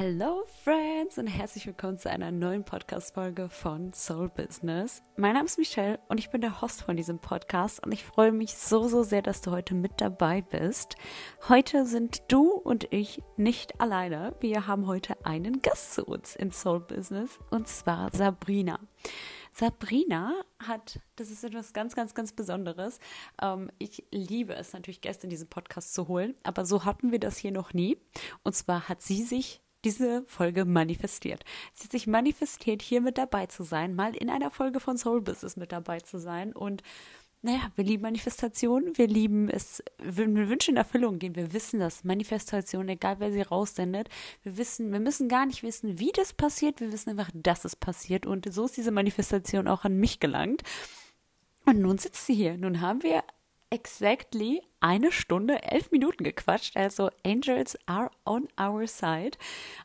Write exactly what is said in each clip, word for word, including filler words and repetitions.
Hello Friends und herzlich willkommen zu einer neuen Podcast-Folge von Soul Business. Mein Name ist Michelle und ich bin der Host von diesem Podcast und ich freue mich so, so sehr, dass du heute mit dabei bist. Heute sind du und ich nicht alleine. Wir haben heute einen Gast zu uns in Soul Business und zwar Sabrina. Sabrina hat, das ist etwas ganz, ganz, ganz Besonderes. Ähm, ich liebe es natürlich, Gäste in diesen Podcast zu holen, aber so hatten wir das hier noch nie. Und zwar hat sie sich diese Folge manifestiert. Sie hat sich manifestiert, hier mit dabei zu sein, mal in einer Folge von Soul Business mit dabei zu sein. Und naja, wir lieben Manifestation, wir lieben es, wir wünschen in Erfüllung gehen, wir wissen das, Manifestation, egal wer sie raussendet, wir wissen, wir müssen gar nicht wissen, wie das passiert, wir wissen einfach, dass es passiert und so ist diese Manifestation auch an mich gelangt. Und nun sitzt sie hier, nun haben wir exactly eine Stunde, elf Minuten gequatscht, also Angels are on our side,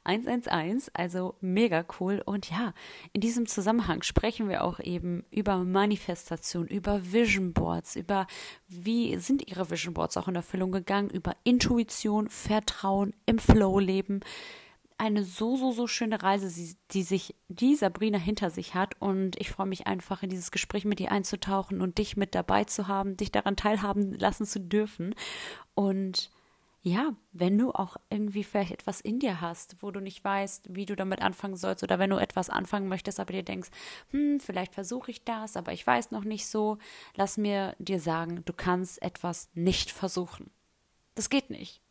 eins eins eins, also mega cool. Und ja, in diesem Zusammenhang sprechen wir auch eben über Manifestation, über Vision Boards, über wie sind ihre Vision Boards auch in Erfüllung gegangen, über Intuition, Vertrauen, im Flow-Leben. Eine so, so, so schöne Reise, die sich die Sabrina hinter sich hat und ich freue mich einfach, in dieses Gespräch mit ihr einzutauchen und dich mit dabei zu haben, dich daran teilhaben lassen zu dürfen. Und ja, wenn du auch irgendwie vielleicht etwas in dir hast, wo du nicht weißt, wie du damit anfangen sollst oder wenn du etwas anfangen möchtest, aber dir denkst, hm, vielleicht versuche ich das, aber ich weiß noch nicht so, lass mir dir sagen, du kannst etwas nicht versuchen. Das geht nicht.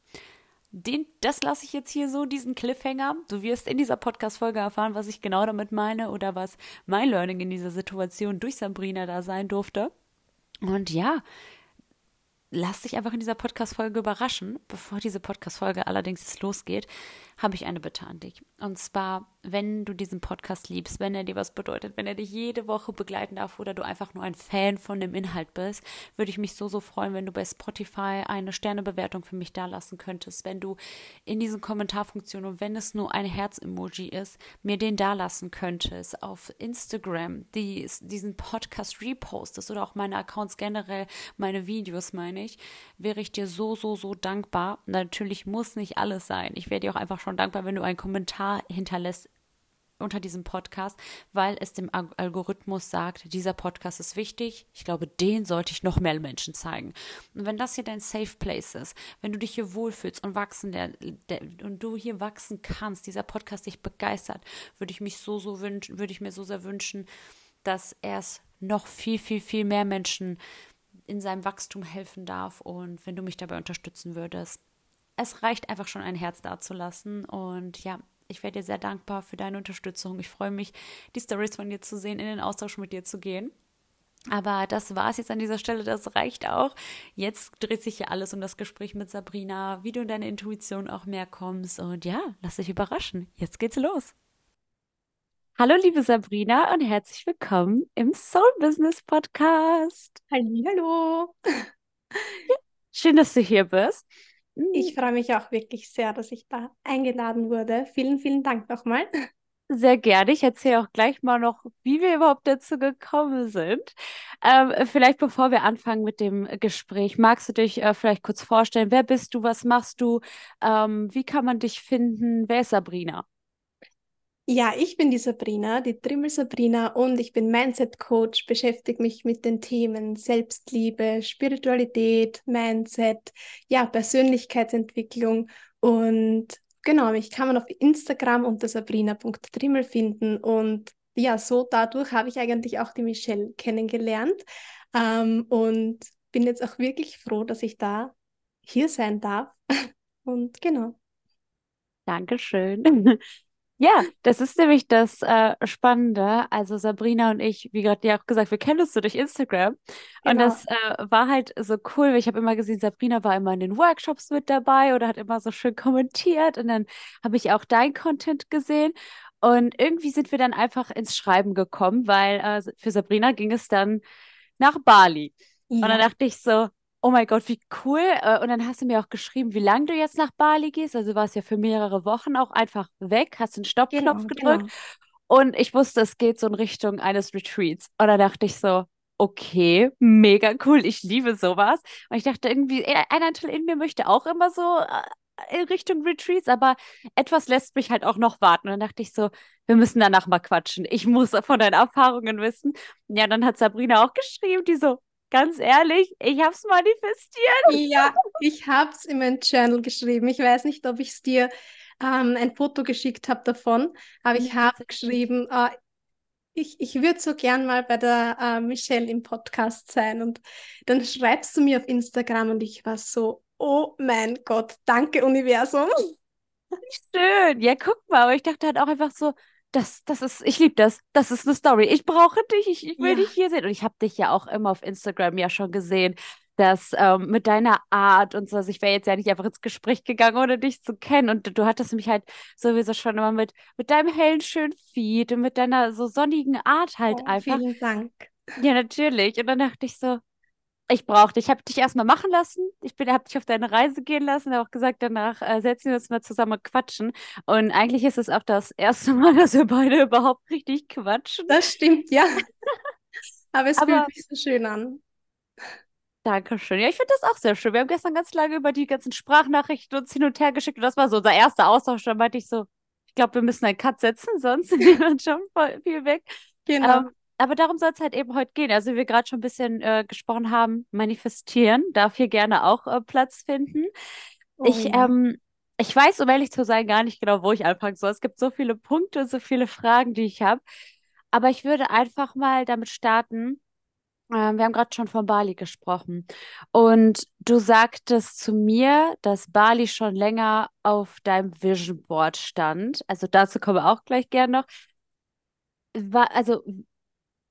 Den, das lasse ich jetzt hier so, diesen Cliffhanger. Du wirst in dieser Podcast-Folge erfahren, was ich genau damit meine oder was mein Learning in dieser Situation durch Sabrina da sein durfte. Und ja, lass dich einfach in dieser Podcast-Folge überraschen. Bevor diese Podcast-Folge allerdings losgeht, habe ich eine Bitte an dich. Und zwar, wenn du diesen Podcast liebst, wenn er dir was bedeutet, wenn er dich jede Woche begleiten darf oder du einfach nur ein Fan von dem Inhalt bist, würde ich mich so, so freuen, wenn du bei Spotify eine Sternebewertung für mich dalassen könntest, wenn du in diesen Kommentarfunktionen und wenn es nur ein Herz-Emoji ist, mir den dalassen könntest, auf Instagram die, diesen Podcast repostest oder auch meine Accounts generell, meine Videos meine ich, wäre ich dir so, so, so dankbar. Natürlich muss nicht alles sein. Ich wäre dir auch einfach schon dankbar, wenn du einen Kommentar hinterlässt unter diesem Podcast, weil es dem Algorithmus sagt, dieser Podcast ist wichtig, ich glaube, den sollte ich noch mehr Menschen zeigen. Und wenn das hier dein Safe Place ist, wenn du dich hier wohlfühlst und wachsen der, der, und du hier wachsen kannst, dieser Podcast dich begeistert, würde ich mich so, so wünschen, würde ich mir so sehr wünschen, dass er es noch viel, viel, viel mehr Menschen in seinem Wachstum helfen darf und wenn du mich dabei unterstützen würdest. Es reicht einfach schon, ein Herz dazulassen und ja, ich werde dir sehr dankbar für deine Unterstützung. Ich freue mich, die Stories von dir zu sehen, in den Austausch mit dir zu gehen. Aber das war es jetzt an dieser Stelle, das reicht auch. Jetzt dreht sich ja alles um das Gespräch mit Sabrina, wie du in deine Intuition auch mehr kommst. Und ja, lass dich überraschen. Jetzt geht's los. Hallo liebe Sabrina und herzlich willkommen im Soul Business Podcast. Hallihallo. Schön, dass du hier bist. Ich freue mich auch wirklich sehr, dass ich da eingeladen wurde. Vielen, vielen Dank nochmal. Sehr gerne. Ich erzähle auch gleich mal noch, wie wir überhaupt dazu gekommen sind. Ähm, vielleicht bevor wir anfangen mit dem Gespräch, magst du dich äh, vielleicht kurz vorstellen? Wer bist du? Was machst du? Ähm, wie kann man dich finden? Wer ist Sabrina? Ja, ich bin die Sabrina, die Trimmel Sabrina und ich bin Mindset-Coach, beschäftige mich mit den Themen Selbstliebe, Spiritualität, Mindset, ja, Persönlichkeitsentwicklung und genau, mich kann man auf Instagram unter sabrina punkt trimmel finden und ja, so dadurch habe ich eigentlich auch die Michelle kennengelernt ähm, und bin jetzt auch wirklich froh, dass ich da hier sein darf und genau. Dankeschön. Ja, das ist nämlich das äh, Spannende. Also Sabrina und ich, wie gerade ja auch gesagt, wir kennen uns so durch Instagram. Genau. Und das äh, war halt so cool, weil ich habe immer gesehen, Sabrina war immer in den Workshops mit dabei oder hat immer so schön kommentiert. Und dann habe ich auch dein Content gesehen. Und irgendwie sind wir dann einfach ins Schreiben gekommen, weil äh, für Sabrina ging es dann nach Bali. Ja. Und dann dachte ich so, oh mein Gott, wie cool. Und dann hast du mir auch geschrieben, wie lange du jetzt nach Bali gehst. Also du warst ja für mehrere Wochen auch einfach weg, hast den Stoppknopf genau, gedrückt. Genau. Und ich wusste, es geht so in Richtung eines Retreats. Und da dachte ich so, okay, mega cool, ich liebe sowas. Und ich dachte irgendwie, einer Teil in mir möchte auch immer so in Richtung Retreats, aber etwas lässt mich halt auch noch warten. Und dann dachte ich so, wir müssen danach mal quatschen. Ich muss von deinen Erfahrungen wissen. Ja, dann hat Sabrina auch geschrieben, die so, ganz ehrlich, ich habe es manifestiert. Ja, ich habe es in mein Journal geschrieben. Ich weiß nicht, ob ich es dir ähm, ein Foto geschickt habe davon, aber ich habe geschrieben, äh, ich, ich würde so gern mal bei der äh, Michelle im Podcast sein. Und dann schreibst du mir auf Instagram und ich war so, oh mein Gott, danke Universum. Schön, ja guck mal, aber ich dachte halt auch einfach so, Das, das ist, ich liebe das. Das ist eine Story. Ich brauche dich. Ich, ich will ja. dich hier sehen. Und ich habe dich ja auch immer auf Instagram ja schon gesehen, dass ähm, mit deiner Art und so. Also ich wäre jetzt ja nicht einfach ins Gespräch gegangen, ohne dich zu kennen. Und du, du hattest mich halt sowieso schon immer mit, mit deinem hellen, schönen Feed und mit deiner so sonnigen Art halt oh, einfach. Vielen Dank. Ja, natürlich. Und dann dachte ich so, ich brauchte, ich habe dich erstmal machen lassen, ich habe dich auf deine Reise gehen lassen, habe auch gesagt, danach äh, setzen wir uns mal zusammen und quatschen. Und eigentlich ist es auch das erste Mal, dass wir beide überhaupt richtig quatschen. Das stimmt, ja. Aber es Aber, fühlt sich so schön an. Dankeschön. Ja, ich finde das auch sehr schön. Wir haben gestern ganz lange über die ganzen Sprachnachrichten uns hin und her geschickt und das war so unser erster Austausch. Dann meinte ich so, ich glaube, wir müssen einen Cut setzen, sonst sind wir dann schon voll viel weg. Genau. Ähm, Aber darum soll es halt eben heute gehen. Also wie wir gerade schon ein bisschen äh, gesprochen haben, manifestieren darf hier gerne auch äh, Platz finden. Oh. Ich, ähm, ich weiß, um ehrlich zu sein, gar nicht genau, wo ich anfangen soll. Es gibt so viele Punkte und so viele Fragen, die ich habe. Aber ich würde einfach mal damit starten. Äh, wir haben gerade schon von Bali gesprochen. Und du sagtest zu mir, dass Bali schon länger auf deinem Vision Board stand. Also dazu kommen wir auch gleich gerne noch. War, also...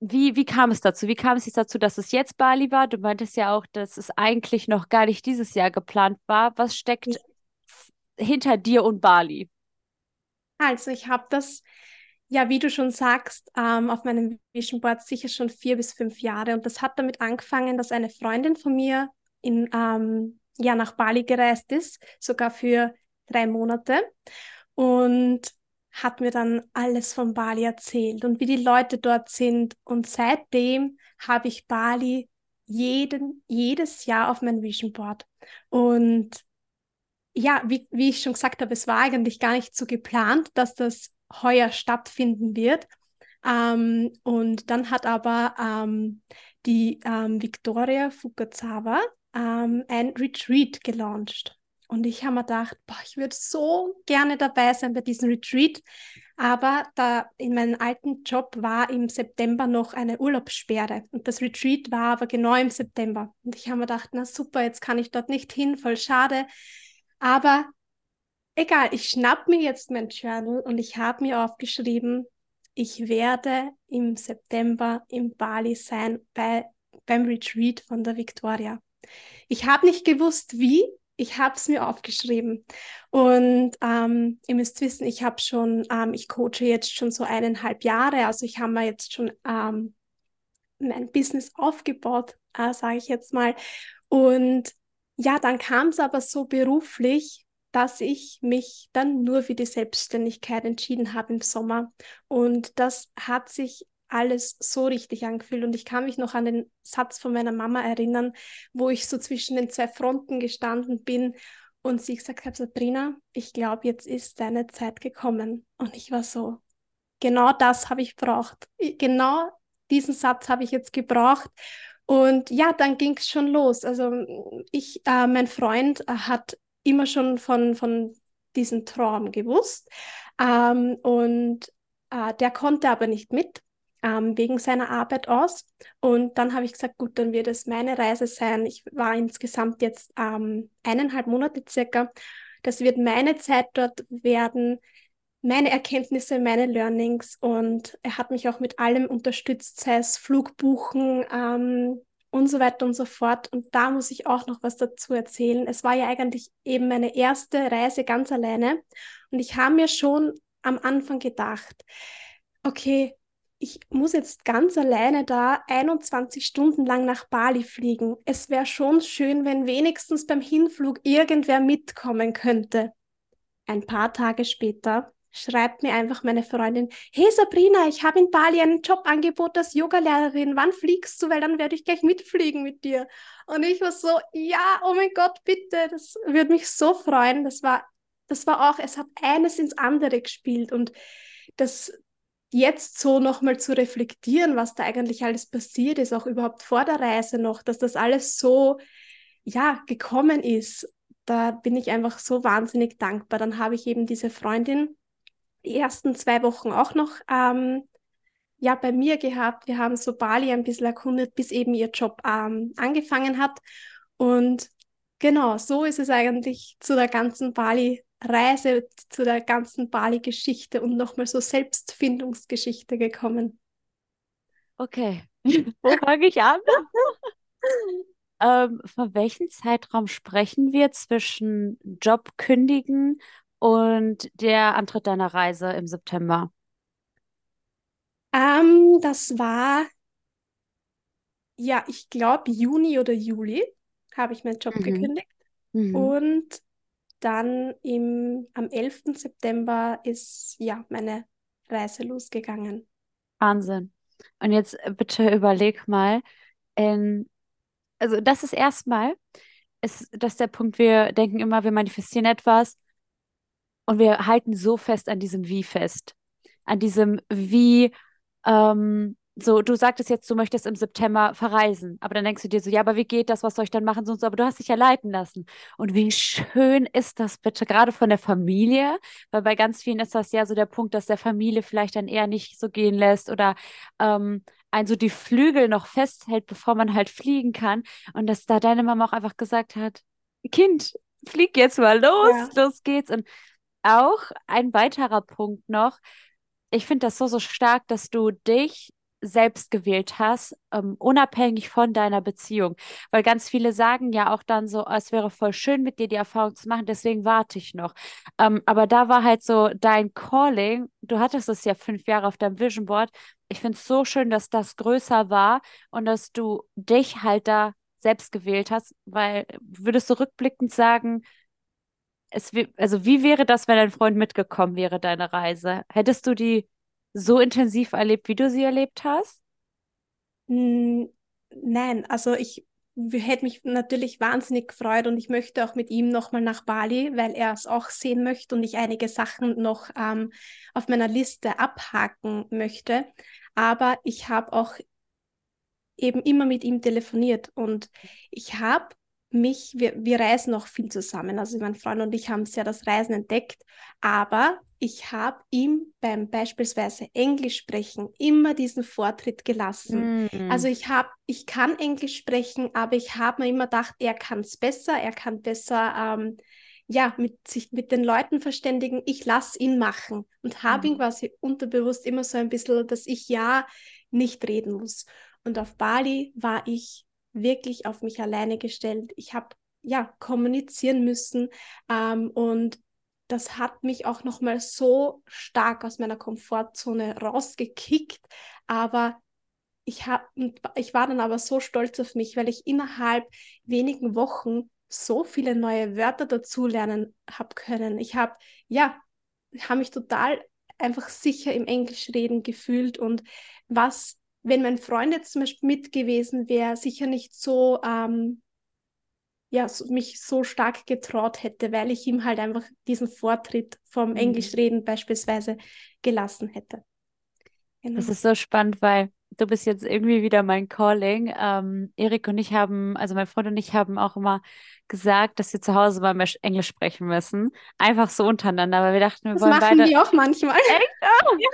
Wie, wie kam es dazu? Wie kam es jetzt dazu, dass es jetzt Bali war? Du meintest ja auch, dass es eigentlich noch gar nicht dieses Jahr geplant war. Was steckt ja. hinter dir und Bali? Also ich habe das, ja wie du schon sagst, ähm, auf meinem Vision Board sicher schon vier bis fünf Jahre. Und das hat damit angefangen, dass eine Freundin von mir in, ähm, ja, nach Bali gereist ist, sogar für drei Monate. Und hat mir dann alles von Bali erzählt und wie die Leute dort sind. Und seitdem habe ich Bali jeden, jedes Jahr auf mein Vision Board. Und ja, wie, wie ich schon gesagt habe, es war eigentlich gar nicht so geplant, dass das heuer stattfinden wird. Ähm, und dann hat aber ähm, die ähm, Victoria Fukuzawa ähm, ein Retreat gelauncht. Und ich habe mir gedacht, boah, ich würde so gerne dabei sein bei diesem Retreat. Aber da in meinem alten Job war im September noch eine Urlaubssperre. Und das Retreat war aber genau im September. Und ich habe mir gedacht, na super, jetzt kann ich dort nicht hin, voll schade. Aber egal, ich schnapp mir jetzt mein Journal und ich habe mir aufgeschrieben, ich werde im September in Bali sein bei, beim Retreat von der Victoria. Ich habe nicht gewusst, wie. Ich habe es mir aufgeschrieben und ähm, ihr müsst wissen, ich habe schon, ähm, ich coache jetzt schon so eineinhalb Jahre, also ich habe mir jetzt schon ähm, mein Business aufgebaut, äh, sage ich jetzt mal. Und ja, dann kam es aber so beruflich, dass ich mich dann nur für die Selbstständigkeit entschieden habe im Sommer und das hat sich alles so richtig angefühlt. Und ich kann mich noch an den Satz von meiner Mama erinnern, wo ich so zwischen den zwei Fronten gestanden bin und sie gesagt hat, Sabrina, ich glaube, jetzt ist deine Zeit gekommen. Und ich war so, genau das habe ich gebraucht. Genau diesen Satz habe ich jetzt gebraucht. Und ja, dann ging es schon los. Also ich, äh, mein Freund äh, hat immer schon von, von diesem Traum gewusst. Ähm, und äh, der konnte aber nicht mit. Wegen seiner Arbeit aus. Und dann habe ich gesagt, gut, dann wird es meine Reise sein. Ich war insgesamt jetzt ähm, eineinhalb Monate circa. Das wird meine Zeit dort werden, meine Erkenntnisse, meine Learnings. Und er hat mich auch mit allem unterstützt, sei es Flugbuchen ähm, und so weiter und so fort. Und da muss ich auch noch was dazu erzählen. Es war ja eigentlich eben meine erste Reise ganz alleine. Und ich habe mir schon am Anfang gedacht, okay, ich muss jetzt ganz alleine da einundzwanzig Stunden lang nach Bali fliegen. Es wäre schon schön, wenn wenigstens beim Hinflug irgendwer mitkommen könnte. Ein paar Tage später schreibt mir einfach meine Freundin, hey Sabrina, ich habe in Bali ein Jobangebot als Yogalehrerin, wann fliegst du, weil dann werde ich gleich mitfliegen mit dir. Und ich war so, ja, oh mein Gott, bitte, das würde mich so freuen. Das war, das war auch, es hat eines ins andere gespielt und das jetzt so nochmal zu reflektieren, was da eigentlich alles passiert ist, auch überhaupt vor der Reise noch, dass das alles so, ja, gekommen ist, da bin ich einfach so wahnsinnig dankbar. Dann habe ich eben diese Freundin die ersten zwei Wochen auch noch ähm, ja, bei mir gehabt. Wir haben so Bali ein bisschen erkundet, bis eben ihr Job ähm, angefangen hat. Und genau, so ist es eigentlich zu der ganzen Bali-Reise, zu der ganzen Bali-Geschichte und nochmal so Selbstfindungsgeschichte gekommen. Okay, wo fange ich an? ähm, von welchem Zeitraum sprechen wir zwischen Job kündigen und der Antritt deiner Reise im September? Ähm, das war, ja, ich glaube, Juni oder Juli habe ich meinen Job mhm. gekündigt. Mhm. Und dann im, am elften September ist, ja, meine Reise losgegangen. Wahnsinn. Und jetzt bitte überleg mal, in, also das ist erstmal, ist, das ist der Punkt, wir denken immer, wir manifestieren etwas, und wir halten so fest an diesem Wie fest. An diesem Wie, ähm, so, du sagtest jetzt, du möchtest im September verreisen. Aber dann denkst du dir so, ja, aber wie geht das? Was soll ich dann machen? So und so. Aber du hast dich ja leiten lassen. Und wie schön ist das bitte, gerade von der Familie? Weil bei ganz vielen ist das ja so der Punkt, dass der Familie vielleicht dann eher nicht so gehen lässt oder ähm, einen so die Flügel noch festhält, bevor man halt fliegen kann. Und dass da deine Mama auch einfach gesagt hat, Kind, flieg jetzt mal los, ja. Los geht's. Und auch ein weiterer Punkt noch, ich finde das so, so stark, dass du dich selbst gewählt hast, ähm, unabhängig von deiner Beziehung. Weil ganz viele sagen ja auch dann so, es wäre voll schön, mit dir die Erfahrung zu machen, deswegen warte ich noch. Ähm, aber da war halt so dein Calling, du hattest es ja fünf Jahre auf deinem Vision Board. Ich finde es so schön, dass das größer war und dass du dich halt da selbst gewählt hast, weil würdest du rückblickend sagen, Es, also wie wäre das, wenn dein Freund mitgekommen wäre, deine Reise? Hättest du die so intensiv erlebt, wie du sie erlebt hast? Nein, also ich hätte mich natürlich wahnsinnig gefreut und ich möchte auch mit ihm nochmal nach Bali, weil er es auch sehen möchte und ich einige Sachen noch ähm, auf meiner Liste abhaken möchte. Aber ich habe auch eben immer mit ihm telefoniert und ich habe mich, wir, wir reisen auch viel zusammen, also mein Freund und ich haben sehr das Reisen entdeckt, aber ich habe ihm beim beispielsweise Englisch sprechen immer diesen Vortritt gelassen. Mm. Also ich habe, ich kann Englisch sprechen, aber ich habe mir immer gedacht, er kann es besser, er kann besser ähm, ja, mit sich mit den Leuten verständigen, ich lasse ihn machen und habe mm. ihn quasi unterbewusst immer so ein bisschen, dass ich ja nicht reden muss. Und auf Bali war ich wirklich auf mich alleine gestellt. Ich habe ja kommunizieren müssen ähm, und das hat mich auch nochmal so stark aus meiner Komfortzone rausgekickt, aber ich, hab, ich war dann aber so stolz auf mich, weil ich innerhalb wenigen Wochen so viele neue Wörter dazulernen habe können. Ich habe ja, hab mich total einfach sicher im Englischreden gefühlt und was wenn mein Freund jetzt zum Beispiel mit gewesen wäre, sicher nicht so, ähm, ja, so, mich so stark getraut hätte, weil ich ihm halt einfach diesen Vortritt vom Englischreden beispielsweise gelassen hätte. Genau. Das ist so spannend, weil du bist jetzt irgendwie wieder mein Calling. Ähm, Erik und ich haben, also mein Freund und ich haben auch immer gesagt, dass wir zu Hause mal mehr Englisch sprechen müssen. Einfach so untereinander, aber wir dachten, wir das wollen beide... Das machen die auch manchmal. Echt? Oh, ja.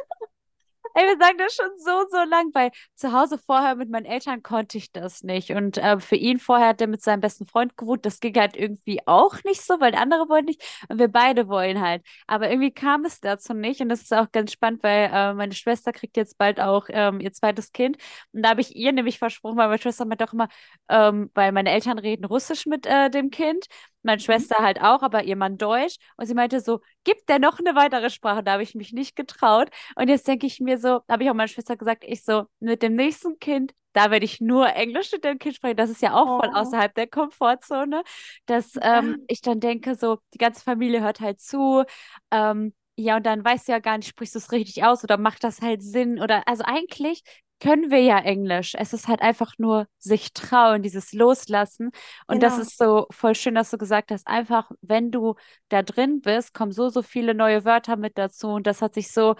Ey, wir sagen das schon so, so lang, weil zu Hause vorher mit meinen Eltern konnte ich das nicht. Und äh, für ihn vorher hat er mit seinem besten Freund gewohnt. Das ging halt irgendwie auch nicht so, weil andere wollen nicht. Und wir beide wollen halt. Aber irgendwie kam es dazu nicht. Und das ist auch ganz spannend, weil äh, meine Schwester kriegt jetzt bald auch ähm, ihr zweites Kind. Und da habe ich ihr nämlich versprochen, weil meine Schwester meint doch immer, ähm, weil meine Eltern reden Russisch mit äh, dem Kind. Meine Schwester halt auch, aber ihr Mann Deutsch. Und sie meinte so, gibt der noch eine weitere Sprache? Da habe ich mich nicht getraut. Und jetzt denke ich mir so, habe ich auch meiner Schwester gesagt, ich so, mit dem nächsten Kind, da werde ich nur Englisch mit dem Kind sprechen. Das ist ja auch oh. voll außerhalb der Komfortzone. Dass ähm, ich dann denke so, die ganze Familie hört halt zu. Ähm, ja, und dann weißt du ja gar nicht, sprichst du es richtig aus oder macht das halt Sinn oder, also eigentlich können wir ja Englisch. Es ist halt einfach nur sich trauen, dieses Loslassen. Und genau. Das ist so voll schön, dass du gesagt hast, einfach, wenn du da drin bist, kommen so, so viele neue Wörter mit dazu und das hat sich so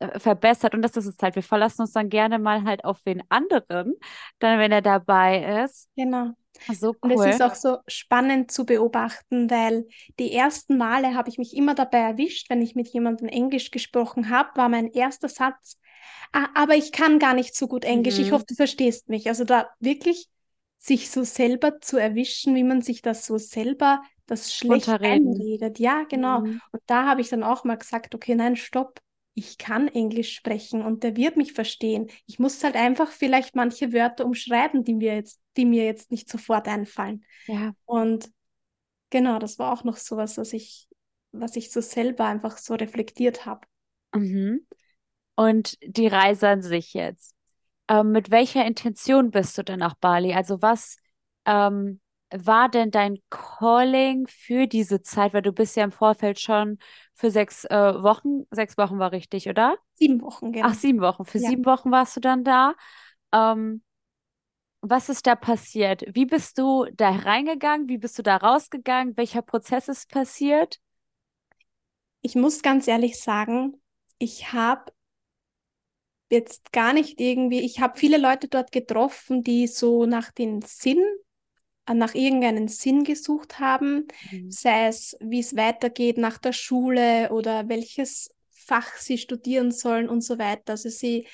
äh, verbessert und das ist es halt. Wir verlassen uns dann gerne mal halt auf den anderen, dann wenn er dabei ist. Genau. So cool. Und es ist auch so spannend zu beobachten, weil die ersten Male habe ich mich immer dabei erwischt, wenn ich mit jemandem Englisch gesprochen habe, war mein erster Satz, ah, aber ich kann gar nicht so gut Englisch, mhm. Ich hoffe, du verstehst mich. Also da wirklich sich so selber zu erwischen, wie man sich das so selber, das schlecht einredet. Ja, genau. Mhm. Und da habe ich dann auch mal gesagt, okay, nein, stopp, ich kann Englisch sprechen und der wird mich verstehen. Ich muss halt einfach vielleicht manche Wörter umschreiben, die mir jetzt, die mir jetzt nicht sofort einfallen. Ja. Und genau, das war auch noch sowas, was ich, was ich so selber einfach so reflektiert habe. Mhm. Und die Reise an sich jetzt. Ähm, mit welcher Intention bist du denn nach Bali? Also was ähm, war denn dein Calling für diese Zeit? Weil du bist ja im Vorfeld schon für sechs äh, Wochen, sechs Wochen war richtig, oder? Sieben Wochen, genau. Ach, sieben Wochen. Für ja. sieben Wochen warst du dann da. Ähm, was ist da passiert? Wie bist du da reingegangen? Wie bist du da rausgegangen? Welcher Prozess ist passiert? Ich muss ganz ehrlich sagen, ich habe jetzt gar nicht irgendwie, ich habe viele Leute dort getroffen, die so nach den Sinn, nach irgendeinen Sinn gesucht haben, mhm. sei es, wie es weitergeht nach der Schule oder welches Fach sie studieren sollen und so weiter. Also sie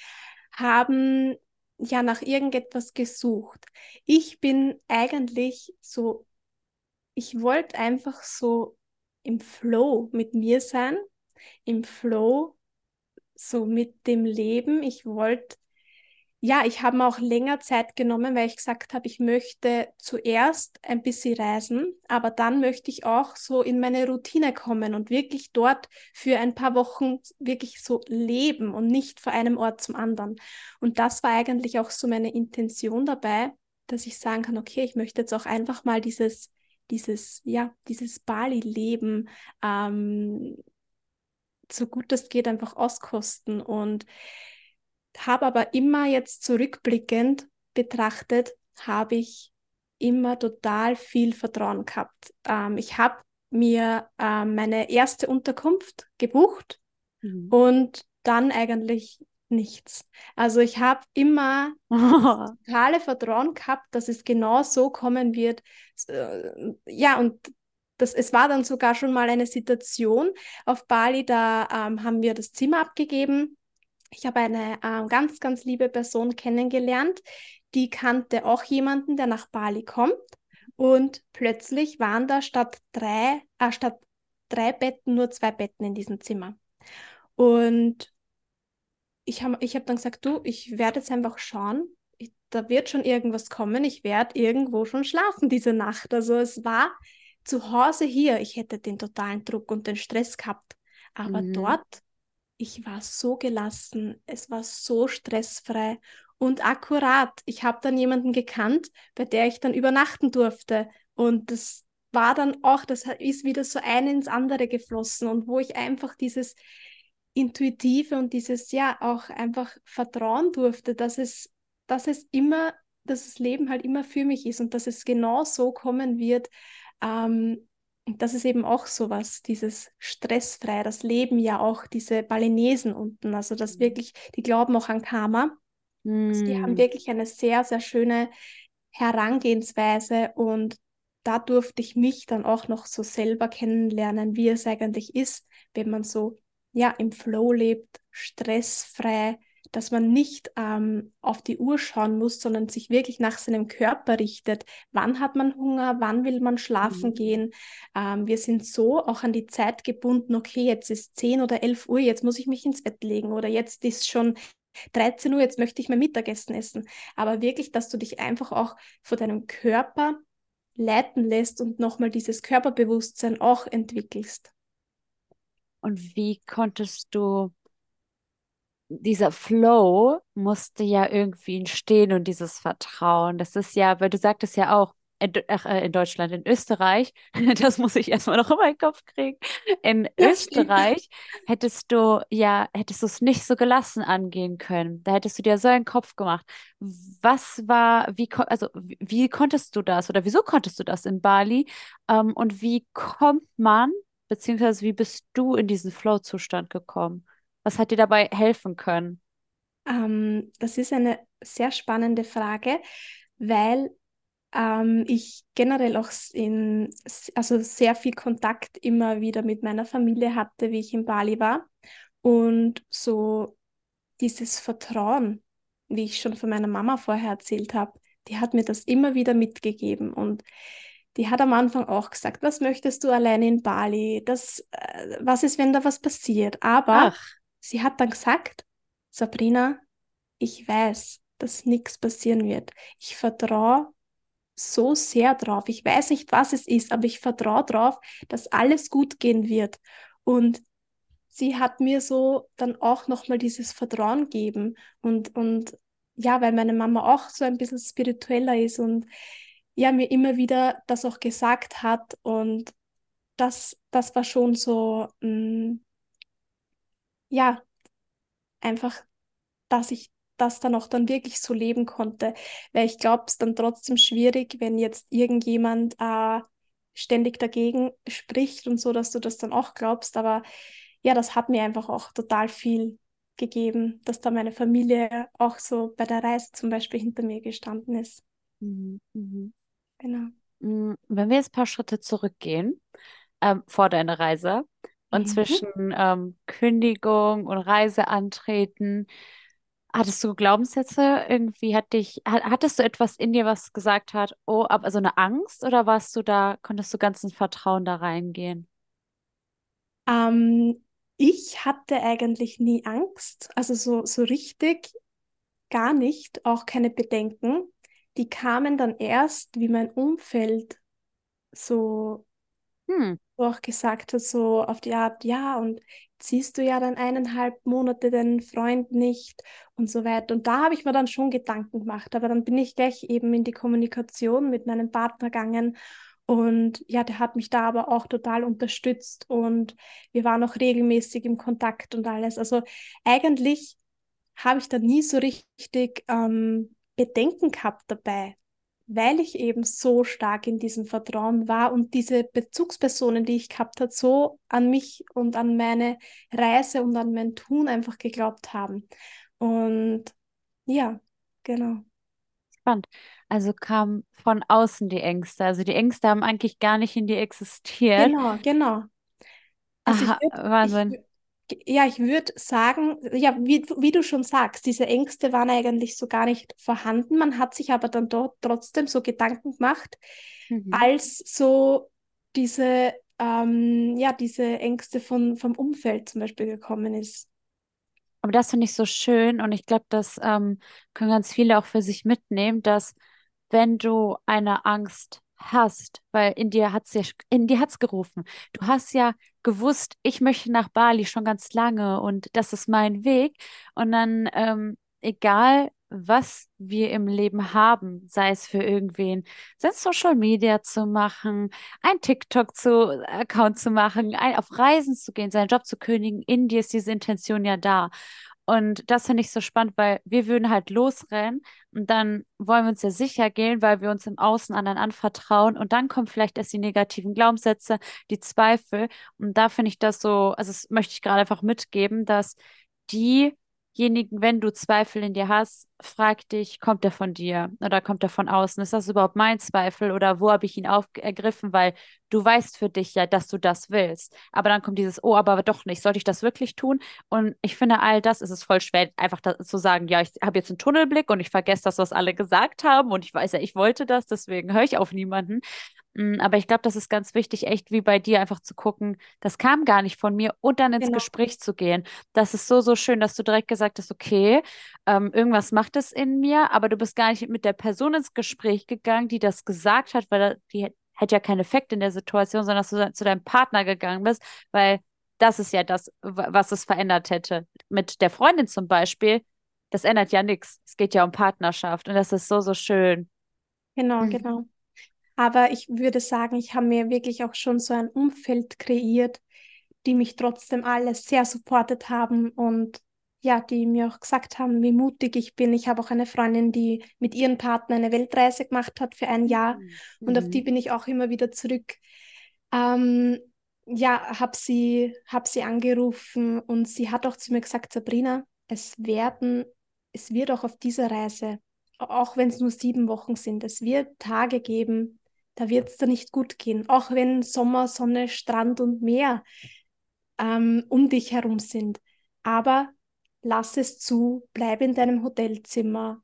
haben ja nach irgendetwas gesucht. Ich bin eigentlich so, ich wollte einfach so im Flow mit mir sein, im Flow so mit dem Leben. Ich wollte, ja, ich habe mir auch länger Zeit genommen, weil ich gesagt habe, ich möchte zuerst ein bisschen reisen, aber dann möchte ich auch so in meine Routine kommen und wirklich dort für ein paar Wochen wirklich so leben und nicht von einem Ort zum anderen. Und das war eigentlich auch so meine Intention dabei, dass ich sagen kann, okay, ich möchte jetzt auch einfach mal dieses, dieses, ja, dieses Bali-Leben, ähm, so gut es geht, einfach auskosten und habe aber immer jetzt zurückblickend betrachtet, habe ich immer total viel Vertrauen gehabt. Ähm, ich habe mir äh, meine erste Unterkunft gebucht mhm. und dann eigentlich nichts. Also ich habe immer oh. totale Vertrauen gehabt, dass es genau so kommen wird. Ja, und Das, es war dann sogar schon mal eine Situation auf Bali, da ähm, haben wir das Zimmer abgegeben. Ich habe eine ähm, ganz, ganz liebe Person kennengelernt, die kannte auch jemanden, der nach Bali kommt. Und plötzlich waren da statt drei, äh, statt drei Betten nur zwei Betten in diesem Zimmer. Und ich habe ich hab dann gesagt, du, ich werde jetzt einfach schauen, ich, da wird schon irgendwas kommen, ich werde irgendwo schon schlafen diese Nacht. Also es war zu Hause hier, ich hätte den totalen Druck und den Stress gehabt, aber mhm. dort, ich war so gelassen, es war so stressfrei und akkurat. Ich habe dann jemanden gekannt, bei der ich dann übernachten durfte und das war dann auch, das ist wieder so ein ins andere geflossen und wo ich einfach dieses Intuitive und dieses, ja, auch einfach vertrauen durfte, dass es, dass es immer, dass das Leben halt immer für mich ist und dass es genau so kommen wird. Ähm, das ist eben auch sowas, dieses stressfrei, das leben ja auch diese Balinesen unten, also das wirklich, die glauben auch an Karma, mm. also die haben wirklich eine sehr, sehr schöne Herangehensweise und da durfte ich mich dann auch noch so selber kennenlernen, wie es eigentlich ist, wenn man so, ja, im Flow lebt, stressfrei, dass man nicht ähm, auf die Uhr schauen muss, sondern sich wirklich nach seinem Körper richtet. Wann hat man Hunger? Wann will man schlafen mhm. gehen? Ähm, wir sind so auch an die Zeit gebunden, okay, jetzt ist zehn oder elf Uhr, jetzt muss ich mich ins Bett legen oder jetzt ist schon dreizehn Uhr, jetzt möchte ich mein Mittagessen essen. Aber wirklich, dass du dich einfach auch von deinem Körper leiten lässt und nochmal dieses Körperbewusstsein auch entwickelst. Und wie konntest du... Dieser Flow musste ja irgendwie entstehen und dieses Vertrauen, das ist ja, weil du sagtest ja auch, in, äh, in Deutschland, in Österreich, das muss ich erstmal noch in meinen Kopf kriegen, in ja, Österreich hättest du, ja, hättest du es nicht so gelassen angehen können. Da hättest du dir so einen Kopf gemacht. Was war, wie, also, wie, wie konntest du das oder wieso konntest du das in Bali? Ähm, und wie kommt man, beziehungsweise wie bist du in diesen Flow-Zustand gekommen? Was hat dir dabei helfen können? Ähm, das ist eine sehr spannende Frage, weil ähm, ich generell auch in, also sehr viel Kontakt immer wieder mit meiner Familie hatte, wie ich in Bali war. Und so dieses Vertrauen, wie ich schon von meiner Mama vorher erzählt habe, die hat mir das immer wieder mitgegeben. Und die hat am Anfang auch gesagt, was möchtest du alleine in Bali? Das, äh, was ist, wenn da was passiert? Aber Ach. sie hat dann gesagt, Sabrina, ich weiß, dass nichts passieren wird. Ich vertraue so sehr drauf. Ich weiß nicht, was es ist, aber ich vertraue drauf, dass alles gut gehen wird. Und sie hat mir so dann auch nochmal dieses Vertrauen gegeben. Und, und ja, weil meine Mama auch so ein bisschen spiritueller ist und ja, mir immer wieder das auch gesagt hat, und das, das war schon so, mh, ja, einfach, dass ich das dann auch dann wirklich so leben konnte, weil ich glaube, es ist dann trotzdem schwierig, wenn jetzt irgendjemand äh, ständig dagegen spricht und so, dass du das dann auch glaubst, aber ja, das hat mir einfach auch total viel gegeben, dass da meine Familie auch so bei der Reise zum Beispiel hinter mir gestanden ist. Mhm. Mhm. Genau. Wenn wir jetzt ein paar Schritte zurückgehen, ähm, vor deiner Reise und mhm. zwischen ähm, Kündigung und Reise antreten, hattest du Glaubenssätze? Irgendwie hat dich, hat, hattest du etwas in dir, was gesagt hat, oh, also eine Angst, oder warst du da, konntest du ganz in Vertrauen da reingehen? Ähm, ich hatte eigentlich nie Angst, also so, so richtig gar nicht, auch keine Bedenken. Die kamen dann erst, wie mein Umfeld so, hm. so auch gesagt hat, so auf die Art, ja, und siehst du ja dann eineinhalb Monate deinen Freund nicht und so weiter. Und da habe ich mir dann schon Gedanken gemacht, aber dann bin ich gleich eben in die Kommunikation mit meinem Partner gegangen und ja, der hat mich da aber auch total unterstützt und wir waren auch regelmäßig im Kontakt und alles. Also eigentlich habe ich da nie so richtig ähm, Bedenken gehabt dabei, weil ich eben so stark in diesem Vertrauen war und diese Bezugspersonen, die ich gehabt habe, so an mich und an meine Reise und an mein Tun einfach geglaubt haben. Und ja, genau. Spannend. Also kamen von außen die Ängste. Also die Ängste haben eigentlich gar nicht in dir existiert. Genau, genau. Also Aha, ich würd, Wahnsinn. Ich, Ja, ich würde sagen, ja, wie, wie du schon sagst, diese Ängste waren eigentlich so gar nicht vorhanden. Man hat sich aber dann dort trotzdem so Gedanken gemacht, mhm. als so diese, ähm, ja, diese Ängste von, vom Umfeld zum Beispiel gekommen ist. Aber das finde ich so schön, und ich glaube, das ähm, können ganz viele auch für sich mitnehmen, dass wenn du eine Angst hast, weil in dir hat es in dir hat's gerufen. Du hast ja gewusst, ich möchte nach Bali schon ganz lange und das ist mein Weg. Und dann, ähm, egal was wir im Leben haben, sei es für irgendwen, sei es Social Media zu machen, ein TikTok-Account zu machen, ein, auf Reisen zu gehen, seinen Job zu kündigen, in dir ist diese Intention ja da. Und das finde ich so spannend, weil wir würden halt losrennen und dann wollen wir uns ja sicher gehen, weil wir uns im Außen anderen anvertrauen, und dann kommen vielleicht erst die negativen Glaubenssätze, die Zweifel, und da finde ich das so, also das möchte ich gerade einfach mitgeben, dass diejenigen, wenn du Zweifel in dir hast, frag dich, kommt der von dir oder kommt der von außen? Ist das überhaupt mein Zweifel oder wo habe ich ihn aufgegriffen, weil du weißt für dich ja, dass du das willst. Aber dann kommt dieses, oh, aber doch nicht, sollte ich das wirklich tun? Und ich finde, all das ist es voll schwer, einfach da zu sagen, ja, ich habe jetzt einen Tunnelblick und ich vergesse das, was alle gesagt haben, und ich weiß ja, ich wollte das, deswegen höre ich auf niemanden. Aber ich glaube, das ist ganz wichtig, echt wie bei dir einfach zu gucken, das kam gar nicht von mir, und dann ins genau. Gespräch zu gehen. Das ist so, so schön, dass du direkt gesagt hast, okay, ähm, irgendwas macht es in mir, aber du bist gar nicht mit der Person ins Gespräch gegangen, die das gesagt hat, weil die hätte ja keinen Effekt in der Situation, sondern dass du zu deinem Partner gegangen bist, weil das ist ja das, was es verändert hätte. Mit der Freundin zum Beispiel, das ändert ja nichts. Es geht ja um Partnerschaft, und das ist so, so schön. Genau, mhm. genau. Aber ich würde sagen, ich habe mir wirklich auch schon so ein Umfeld kreiert, die mich trotzdem alle sehr supportet haben und ja, die mir auch gesagt haben, wie mutig ich bin. Ich habe auch eine Freundin, die mit ihrem Partner eine Weltreise gemacht hat für ein Jahr, mhm. und auf die bin ich auch immer wieder zurück. Ähm, ja, habe sie, hab sie angerufen und sie hat auch zu mir gesagt, Sabrina, es werden, es wird auch auf dieser Reise, auch wenn es nur sieben Wochen sind, es wird Tage geben, da wird es dir nicht gut gehen, auch wenn Sommer, Sonne, Strand und Meer ähm, um dich herum sind. Aber lass es zu, bleib in deinem Hotelzimmer,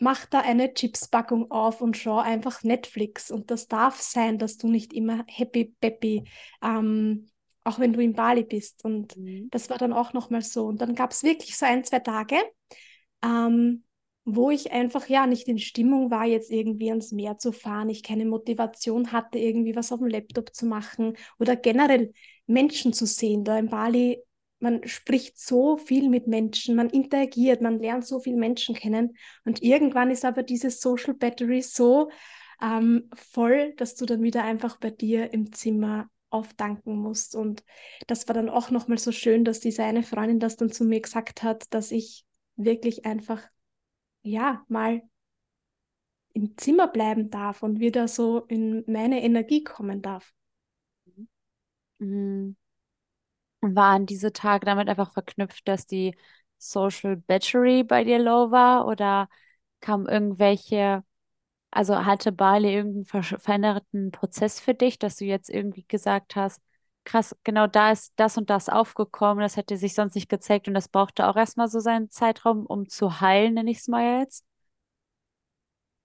mach da eine Chipspackung auf und schau einfach Netflix. Und das darf sein, dass du nicht immer happy-peppy, ähm, auch wenn du in Bali bist. Und mhm. das war dann auch nochmal so. Und dann gab es wirklich so ein, zwei Tage, ähm, wo ich einfach ja nicht in Stimmung war, jetzt irgendwie ans Meer zu fahren, ich keine Motivation hatte, irgendwie was auf dem Laptop zu machen oder generell Menschen zu sehen. Da in Bali, man spricht so viel mit Menschen, man interagiert, man lernt so viele Menschen kennen und irgendwann ist aber diese Social Battery so ähm, voll, dass du dann wieder einfach bei dir im Zimmer auftanken musst. Und das war dann auch nochmal so schön, dass diese eine Freundin das dann zu mir gesagt hat, dass ich wirklich einfach ja, mal im Zimmer bleiben darf und wieder so in meine Energie kommen darf. Mhm. Waren diese Tage damit einfach verknüpft, dass die Social Battery bei dir low war oder kam irgendwelche, also hatte Bali irgendeinen veränderten Prozess für dich, dass du jetzt irgendwie gesagt hast, krass, genau da ist das und das aufgekommen, das hätte sich sonst nicht gezeigt und das brauchte auch erstmal so seinen Zeitraum, um zu heilen, nenne ich es mal jetzt?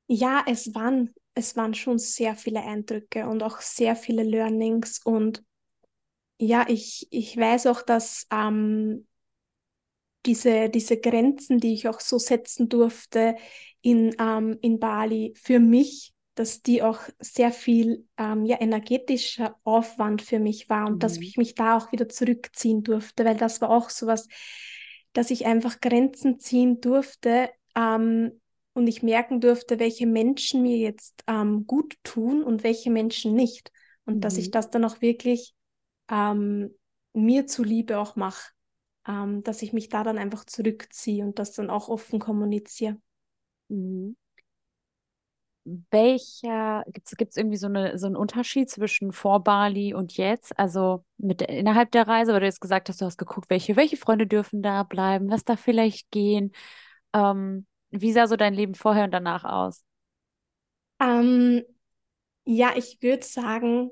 Ja, es waren, es waren schon sehr viele Eindrücke und auch sehr viele Learnings und ja, ich, ich weiß auch, dass ähm, diese, diese Grenzen, die ich auch so setzen durfte in, ähm, in Bali für mich, dass die auch sehr viel ähm, ja, energetischer Aufwand für mich war und mhm. dass ich mich da auch wieder zurückziehen durfte, weil das war auch sowas, dass ich einfach Grenzen ziehen durfte ähm, und ich merken durfte, welche Menschen mir jetzt ähm, gut tun und welche Menschen nicht. Und mhm. dass ich das dann auch wirklich ähm, mir zuliebe auch mache, ähm, dass ich mich da dann einfach zurückziehe und das dann auch offen kommuniziere. Mhm. Welcher, gibt es irgendwie so, eine, so einen Unterschied zwischen vor Bali und jetzt, also mit innerhalb der Reise, weil du jetzt gesagt hast, du hast geguckt, welche, welche Freunde dürfen da bleiben, was darf vielleicht gehen, ähm, wie sah so dein Leben vorher und danach aus? Ähm, ja, ich würde sagen,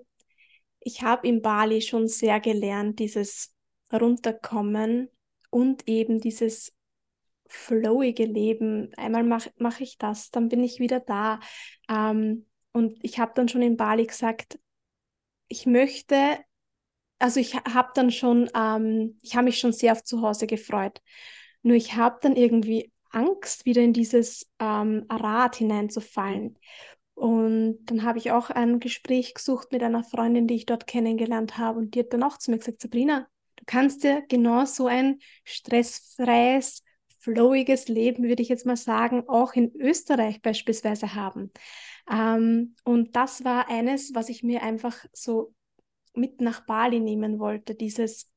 ich habe in Bali schon sehr gelernt, dieses Runterkommen und eben dieses flowige Leben. Einmal mache mach ich das, dann bin ich wieder da. Ähm, und ich habe dann schon in Bali gesagt, ich möchte, also ich habe dann schon, ähm, ich habe mich schon sehr auf zu Hause gefreut. Nur ich habe dann irgendwie Angst, wieder in dieses ähm, Rad hineinzufallen. Und dann habe ich auch ein Gespräch gesucht mit einer Freundin, die ich dort kennengelernt habe. Und die hat dann auch zu mir gesagt, Sabrina, du kannst dir genau so ein stressfreies, flowiges Leben, würde ich jetzt mal sagen, auch in Österreich beispielsweise haben. Ähm, und das war eines, was ich mir einfach so mit nach Bali nehmen wollte, dieses,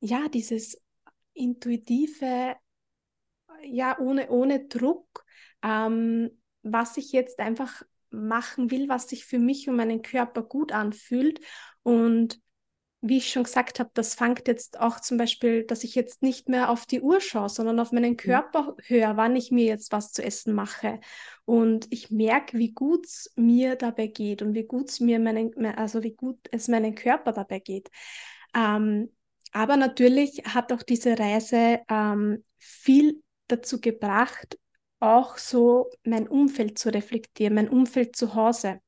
ja, dieses intuitive, ja, ohne, ohne Druck, ähm, was ich jetzt einfach machen will, was sich für mich und meinen Körper gut anfühlt. Und wie ich schon gesagt habe, das fängt jetzt auch zum Beispiel, dass ich jetzt nicht mehr auf die Uhr schaue, sondern auf meinen Körper höre, wann ich mir jetzt was zu essen mache. Und ich merke, wie gut es mir dabei geht und wie gut es mir meinen, also wie gut es meinen Körper dabei geht. Ähm, aber natürlich hat auch diese Reise ähm, viel dazu gebracht, auch so mein Umfeld zu reflektieren, mein Umfeld zu Hause.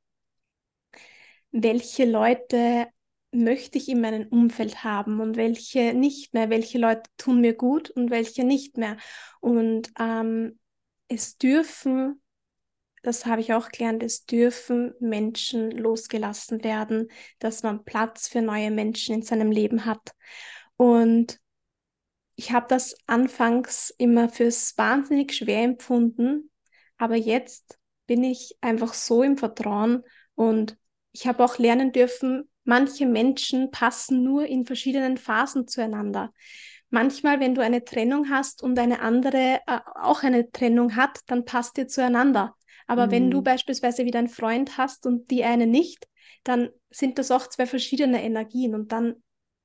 Welche Leute möchte ich in meinem Umfeld haben und welche nicht mehr, welche Leute tun mir gut und welche nicht mehr. Und ähm, es dürfen, das habe ich auch gelernt, es dürfen Menschen losgelassen werden, dass man Platz für neue Menschen in seinem Leben hat. Und ich habe das anfangs immer fürs wahnsinnig schwer empfunden, aber jetzt bin ich einfach so im Vertrauen. Und ich habe auch lernen dürfen, manche Menschen passen nur in verschiedenen Phasen zueinander. Manchmal, wenn du eine Trennung hast und eine andere äh, auch eine Trennung hat, dann passt ihr zueinander. Aber mhm. wenn du beispielsweise wieder einen Freund hast und die eine nicht, dann sind das auch zwei verschiedene Energien und dann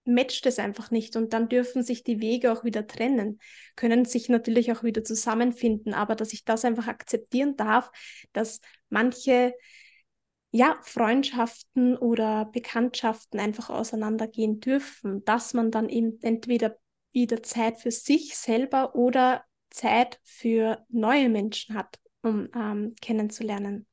matcht es einfach nicht und dann dürfen sich die Wege auch wieder trennen, können sich natürlich auch wieder zusammenfinden, aber dass ich das einfach akzeptieren darf, dass manche ja, Freundschaften oder Bekanntschaften einfach auseinandergehen dürfen, dass man dann eben entweder wieder Zeit für sich selber oder Zeit für neue Menschen hat, um ähm, kennenzulernen.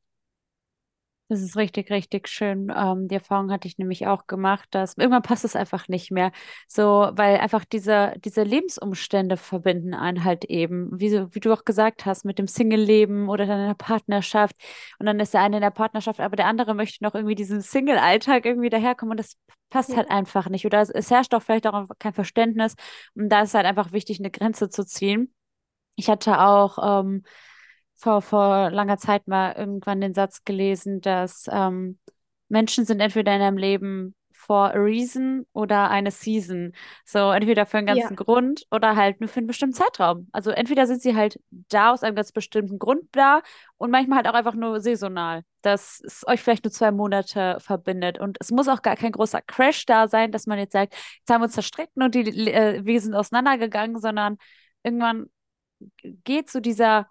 Das ist richtig, richtig schön. Ähm, die Erfahrung hatte ich nämlich auch gemacht, dass irgendwann passt es einfach nicht mehr. So, weil einfach diese, diese Lebensumstände verbinden einen halt eben, wie, wie du auch gesagt hast, mit dem Single-Leben oder dann in der Partnerschaft. Und dann ist der eine in der Partnerschaft, aber der andere möchte noch irgendwie diesen Single-Alltag irgendwie daherkommen und das passt ja. halt einfach nicht. Oder es, es herrscht auch vielleicht auch kein Verständnis. Und da ist halt einfach wichtig, eine Grenze zu ziehen. Ich hatte auch... Ähm, Vor, vor langer Zeit mal irgendwann den Satz gelesen, dass ähm, Menschen sind entweder in deinem Leben for a reason oder eine season. So entweder für einen ganzen ja. Grund oder halt nur für einen bestimmten Zeitraum. Also entweder sind sie halt da aus einem ganz bestimmten Grund da und manchmal halt auch einfach nur saisonal, dass es euch vielleicht nur zwei Monate verbindet. Und es muss auch gar kein großer Crash da sein, dass man jetzt sagt, jetzt haben wir uns zerstritten und die äh, wir sind auseinandergegangen, sondern irgendwann geht so dieser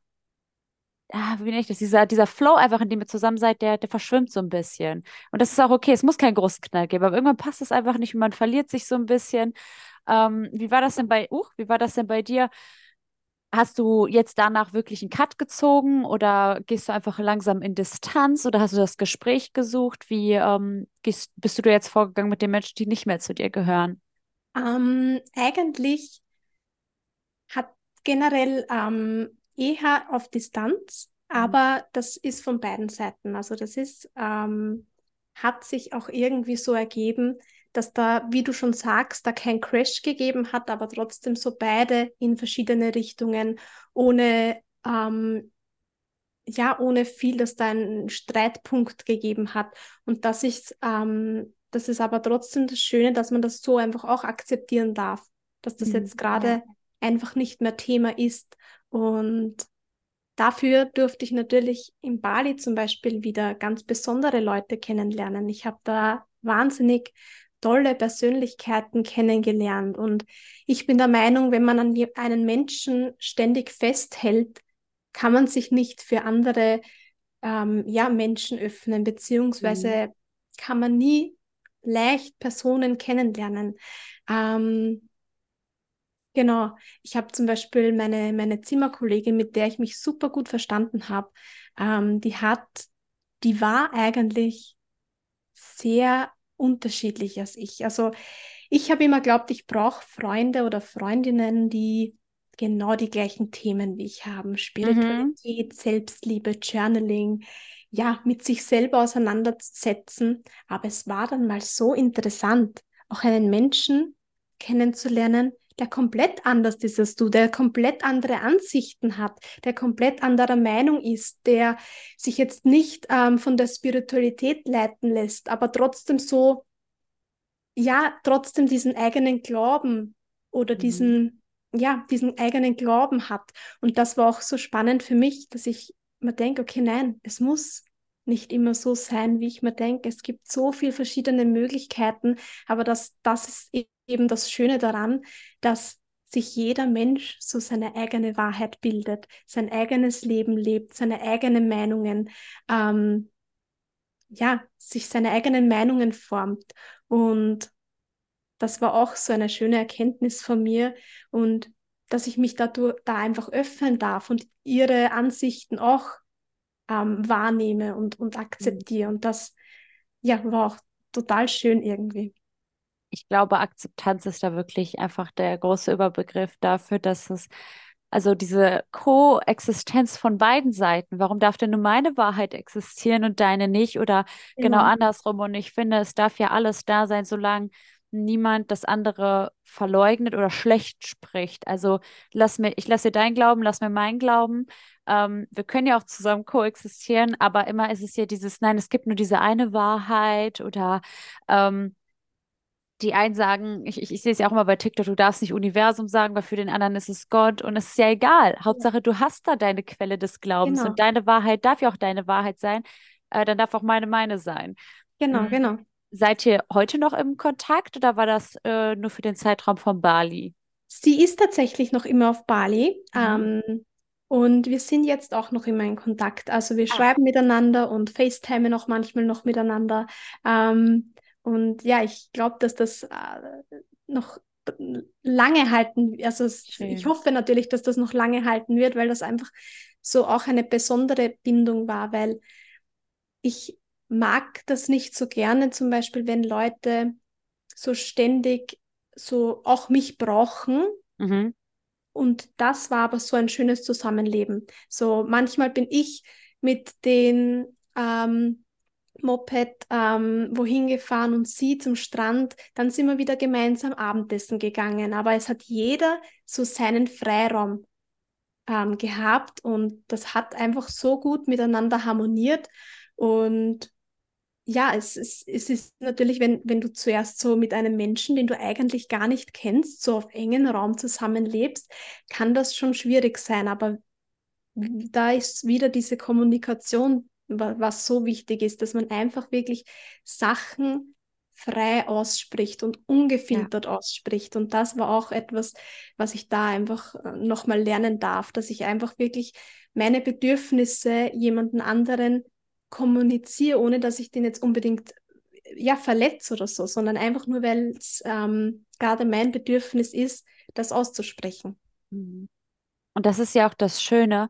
Ah, wie nicht, das dieser, dieser Flow einfach, in dem ihr zusammen seid, der, der verschwimmt so ein bisschen. Und das ist auch okay, es muss keinen großen Knall geben, aber irgendwann passt es einfach nicht und man verliert sich so ein bisschen. Ähm, wie war das denn bei, uh, wie war das denn bei dir? Hast du jetzt danach wirklich einen Cut gezogen oder gehst du einfach langsam in Distanz oder hast du das Gespräch gesucht? Wie ähm, gehst, bist du jetzt vorgegangen mit den Menschen, die nicht mehr zu dir gehören? Ähm, eigentlich hat generell... Ähm eher auf Distanz, aber das ist von beiden Seiten. Also das ist, ähm, hat sich auch irgendwie so ergeben, dass da, wie du schon sagst, da kein Crash gegeben hat, aber trotzdem so beide in verschiedene Richtungen, ohne, ähm, ja, ohne viel, dass da einen Streitpunkt gegeben hat. Und das ist, ähm, das ist aber trotzdem das Schöne, dass man das so einfach auch akzeptieren darf, dass das mhm. jetzt gerade einfach nicht mehr Thema ist. Und dafür durfte ich natürlich in Bali zum Beispiel wieder ganz besondere Leute kennenlernen. Ich habe da wahnsinnig tolle Persönlichkeiten kennengelernt. Und ich bin der Meinung, wenn man an einen Menschen ständig festhält, kann man sich nicht für andere ähm, ja, Menschen öffnen, beziehungsweise mhm. kann man nie leicht Personen kennenlernen. Ähm, Genau, ich habe zum Beispiel meine, meine Zimmerkollegin, mit der ich mich super gut verstanden habe, ähm, die hat, die war eigentlich sehr unterschiedlich als ich. Also ich habe immer geglaubt, ich brauche Freunde oder Freundinnen, die genau die gleichen Themen wie ich haben. Spiritualität, mhm. Selbstliebe, Journaling, ja, mit sich selber auseinandersetzen. Aber es war dann mal so interessant, auch einen Menschen kennenzulernen, der komplett anders ist als du, der komplett andere Ansichten hat, der komplett anderer Meinung ist, der sich jetzt nicht ähm, von der Spiritualität leiten lässt, aber trotzdem so, ja, trotzdem diesen eigenen Glauben oder mhm. diesen, ja, diesen eigenen Glauben hat. Und das war auch so spannend für mich, dass ich mir denke, okay, nein, es muss nicht immer so sein, wie ich mir denke. Es gibt so viele verschiedene Möglichkeiten, aber das, das ist eben, eben das Schöne daran, dass sich jeder Mensch so seine eigene Wahrheit bildet, sein eigenes Leben lebt, seine eigenen Meinungen, ähm, ja, sich seine eigenen Meinungen formt. Und das war auch so eine schöne Erkenntnis von mir und dass ich mich dadurch, da einfach öffnen darf und ihre Ansichten auch ähm, wahrnehme und, und akzeptiere. Und das ja, war auch total schön irgendwie. Ich glaube, Akzeptanz ist da wirklich einfach der große Überbegriff dafür, dass es, also diese Koexistenz von beiden Seiten, warum darf denn nur meine Wahrheit existieren und deine nicht oder ja. genau andersrum? Und ich finde, es darf ja alles da sein, solange niemand das andere verleugnet oder schlecht spricht. Also lass mir, ich lasse dir deinen Glauben, lass mir meinen Glauben. Ähm, wir können ja auch zusammen koexistieren, aber immer ist es ja dieses, nein, es gibt nur diese eine Wahrheit oder ähm, die einen sagen, ich, ich, ich sehe es ja auch immer bei TikTok, du darfst nicht Universum sagen, weil für den anderen ist es Gott und es ist ja egal. Hauptsache, du hast da deine Quelle des Glaubens genau. Und deine Wahrheit darf ja auch deine Wahrheit sein, äh, dann darf auch meine meine sein. Genau, mhm. genau. Seid ihr heute noch im Kontakt oder war das äh, nur für den Zeitraum von Bali? Sie ist tatsächlich noch immer auf Bali, mhm. ähm, und wir sind jetzt auch noch immer in Kontakt. Also wir schreiben ah. miteinander und FaceTime auch manchmal noch miteinander. Ähm, und ja, ich glaube, dass das äh, noch lange halten, also es, ich hoffe natürlich, dass das noch lange halten wird, weil das einfach so auch eine besondere Bindung war, weil ich mag das nicht so gerne, zum Beispiel, wenn Leute so ständig so auch mich brauchen. Mhm. Und das war aber so ein schönes Zusammenleben. So manchmal bin ich mit den ähm, Moped ähm, wohin gefahren und sie zum Strand. Dann sind wir wieder gemeinsam Abendessen gegangen. Aber es hat jeder so seinen Freiraum ähm, gehabt. Und das hat einfach so gut miteinander harmoniert. Und ja, es ist, es ist natürlich, wenn, wenn du zuerst so mit einem Menschen, den du eigentlich gar nicht kennst, so auf engen Raum zusammenlebst, kann das schon schwierig sein. Aber da ist wieder diese Kommunikation, was so wichtig ist, dass man einfach wirklich Sachen frei ausspricht und ungefiltert ja. ausspricht. Und das war auch etwas, was ich da einfach nochmal lernen darf, dass ich einfach wirklich meine Bedürfnisse jemanden anderen kommuniziere, ohne dass ich den jetzt unbedingt ja, verletze oder so, sondern einfach nur, weil es ähm, gerade mein Bedürfnis ist, das auszusprechen. Und das ist ja auch das Schöne.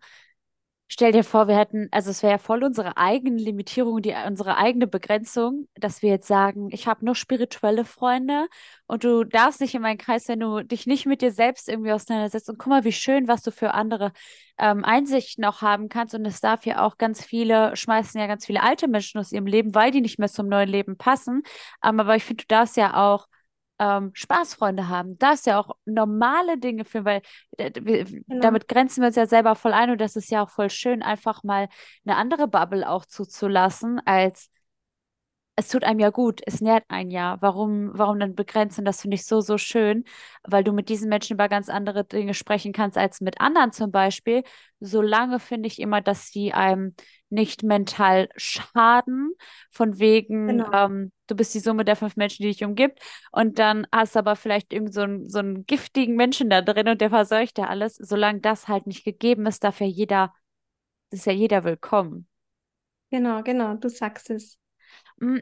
Stell dir vor, wir hätten, also es wäre ja voll unsere eigene Limitierung, die, unsere eigene Begrenzung, dass wir jetzt sagen, ich habe nur spirituelle Freunde und du darfst nicht in meinen Kreis, wenn du dich nicht mit dir selbst irgendwie auseinandersetzt. Und guck mal, wie schön, was du für andere ähm, Einsichten auch haben kannst. Und es darf ja auch ganz viele, schmeißen ja ganz viele alte Menschen aus ihrem Leben, weil die nicht mehr zum neuen Leben passen. Ähm, aber ich finde, du darfst ja auch Ähm, Spaßfreunde haben, darfst ja auch normale Dinge führen, weil äh, wir, genau. damit grenzen wir uns ja selber voll ein und das ist ja auch voll schön, einfach mal eine andere Bubble auch zuzulassen, als es tut einem ja gut, es nährt einen ja. Warum, warum dann begrenzen? Das finde ich so, so schön, weil du mit diesen Menschen über ganz andere Dinge sprechen kannst, als mit anderen zum Beispiel. Solange finde ich immer, dass sie einem nicht mental schaden, von wegen, genau. ähm, du bist die Summe der fünf Menschen, die dich umgibt und dann hast du aber vielleicht irgend so einen, so einen giftigen Menschen da drin und der verseucht ja alles. Solange das halt nicht gegeben ist, darf ja jeder, ist ja jeder willkommen. Genau, genau, du sagst es.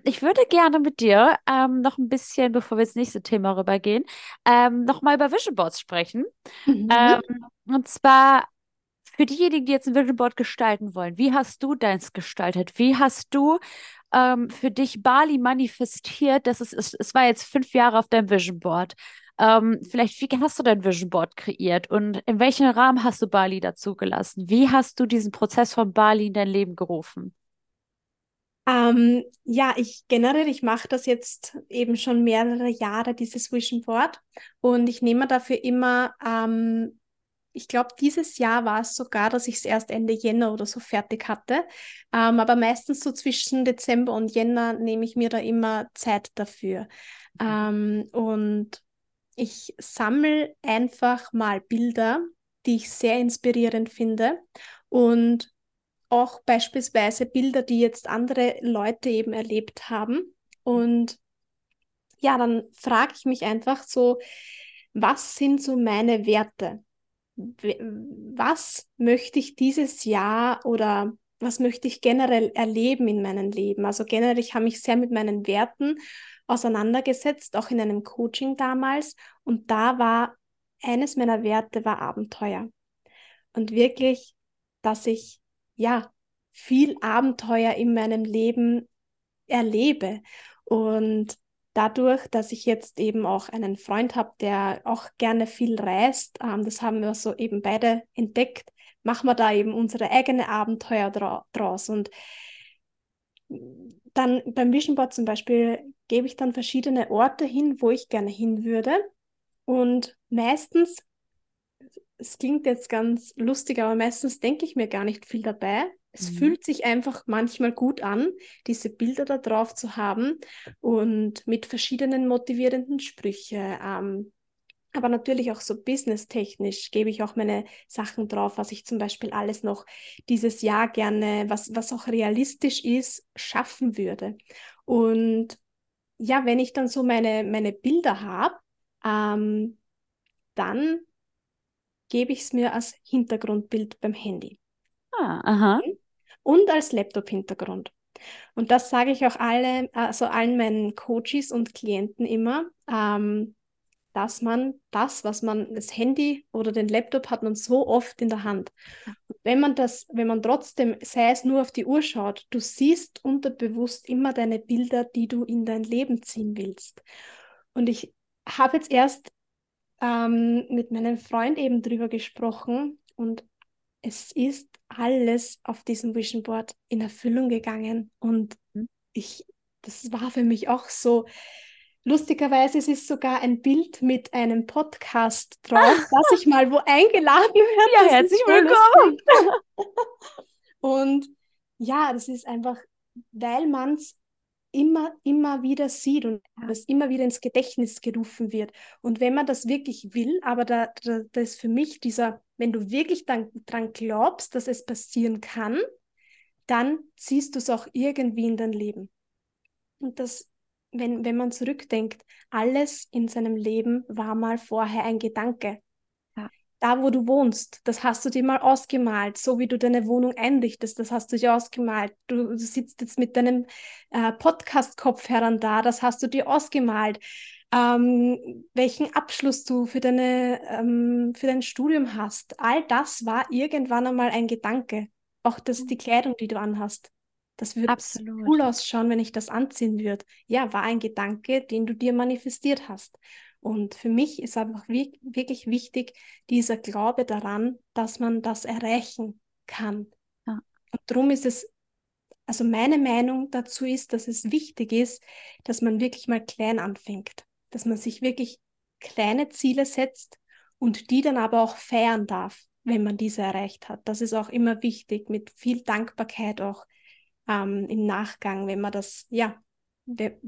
Ich würde gerne mit dir ähm, noch ein bisschen, bevor wir ins nächste Thema rübergehen, ähm, nochmal über Vision Boards sprechen. Mhm. Ähm, und zwar für diejenigen, die jetzt ein Vision Board gestalten wollen. Wie hast du deins gestaltet? Wie hast du ähm, für dich Bali manifestiert? Das ist, es, es war jetzt fünf Jahre auf deinem Vision Board. Ähm, vielleicht, wie hast du dein Vision Board kreiert? Und in welchem Rahmen hast du Bali dazugelassen? Wie hast du diesen Prozess von Bali in dein Leben gerufen? Ähm, ja, ich generell, ich mache das jetzt eben schon mehrere Jahre, dieses Vision Board, und ich nehme dafür immer, ähm, ich glaube, dieses Jahr war es sogar, dass ich es erst Ende Jänner oder so fertig hatte, ähm, aber meistens so zwischen Dezember und Jänner nehme ich mir da immer Zeit dafür, ähm, und ich sammle einfach mal Bilder, die ich sehr inspirierend finde, und auch beispielsweise Bilder, die jetzt andere Leute eben erlebt haben. Und ja, dann frage ich mich einfach so, was sind so meine Werte? Was möchte ich dieses Jahr oder was möchte ich generell erleben in meinem Leben? Also generell, ich habe mich sehr mit meinen Werten auseinandergesetzt, auch in einem Coaching damals. Und da war, eines meiner Werte war Abenteuer. Und wirklich, dass ich ja, viel Abenteuer in meinem Leben erlebe. Und dadurch, dass ich jetzt eben auch einen Freund habe, der auch gerne viel reist, ähm, das haben wir so eben beide entdeckt, machen wir da eben unsere eigene Abenteuer dra- draus. Und dann beim Vision Board zum Beispiel gebe ich dann verschiedene Orte hin, wo ich gerne hin würde. Und meistens es klingt jetzt ganz lustig, aber meistens denke ich mir gar nicht viel dabei. Es mhm. fühlt sich einfach manchmal gut an, diese Bilder da drauf zu haben und mit verschiedenen motivierenden Sprüchen. Ähm, aber natürlich auch so businesstechnisch gebe ich auch meine Sachen drauf, was ich zum Beispiel alles noch dieses Jahr gerne, was, was auch realistisch ist, schaffen würde. Und ja, wenn ich dann so meine, meine Bilder habe, ähm, dann gebe ich es mir als Hintergrundbild beim Handy. Ah, aha. Und als Laptop-Hintergrund. Und das sage ich auch alle, also allen meinen Coaches und Klienten immer, ähm, dass man das, was man, das Handy oder den Laptop hat man so oft in der Hand. Und wenn man das, wenn man trotzdem, sei es nur auf die Uhr schaut, du siehst unterbewusst immer deine Bilder, die du in dein Leben ziehen willst. Und ich habe jetzt erst ähm, mit meinem Freund eben drüber gesprochen und es ist alles auf diesem Vision Board in Erfüllung gegangen. Und ich, das war für mich auch so. Lustigerweise es ist sogar ein Bild mit einem Podcast drauf, das ich mal wo eingeladen werde. Ja, herzlich willkommen. Und ja, das ist einfach, weil man es immer, immer wieder sieht und das immer wieder ins Gedächtnis gerufen wird. Und wenn man das wirklich will, aber da, da, da ist für mich dieser, wenn du wirklich dann, dran glaubst, dass es passieren kann, dann ziehst du es auch irgendwie in dein Leben. Und das Wenn, wenn man zurückdenkt, alles in seinem Leben war mal vorher ein Gedanke. Ja. Da, wo du wohnst, das hast du dir mal ausgemalt, so wie du deine Wohnung einrichtest, das hast du dir ausgemalt. Du, du sitzt jetzt mit deinem äh, Podcast-Kopfhörern da, das hast du dir ausgemalt. Ähm, welchen Abschluss du für, deine, ähm, für dein Studium hast, all das war irgendwann einmal ein Gedanke. Auch das, die Kleidung, die du anhast. Das würde absolut cool ausschauen, wenn ich das anziehen würde. Ja, war ein Gedanke, den du dir manifestiert hast. Und für mich ist einfach wirklich wichtig, dieser Glaube daran, dass man das erreichen kann. Ja. Und darum ist es, also meine Meinung dazu ist, dass es wichtig ist, dass man wirklich mal klein anfängt. Dass man sich wirklich kleine Ziele setzt und die dann aber auch feiern darf, wenn man diese erreicht hat. Das ist auch immer wichtig, mit viel Dankbarkeit auch Ähm, im Nachgang, wenn man das, ja, we-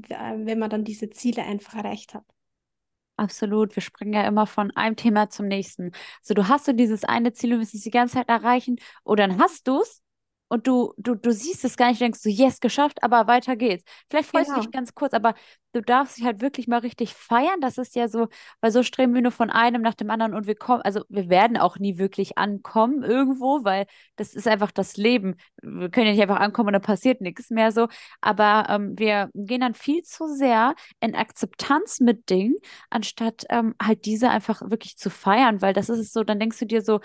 wenn man dann diese Ziele einfach erreicht hat. Absolut, wir springen ja immer von einem Thema zum nächsten. Also du hast so dieses eine Ziel und willst es die ganze Zeit erreichen und dann hast du es und du, du, du siehst es gar nicht, denkst du, yes, geschafft, aber weiter geht's. Vielleicht freust genau. du dich ganz kurz, aber du darfst dich halt wirklich mal richtig feiern. Das ist ja so, weil so streben wir nur von einem nach dem anderen und wir kommen, also wir werden auch nie wirklich ankommen irgendwo, weil das ist einfach das Leben. Wir können ja nicht einfach ankommen und dann passiert nichts mehr so. Aber ähm, wir gehen dann viel zu sehr in Akzeptanz mit Dingen, anstatt ähm, halt diese einfach wirklich zu feiern, weil das ist es so, dann denkst du dir so,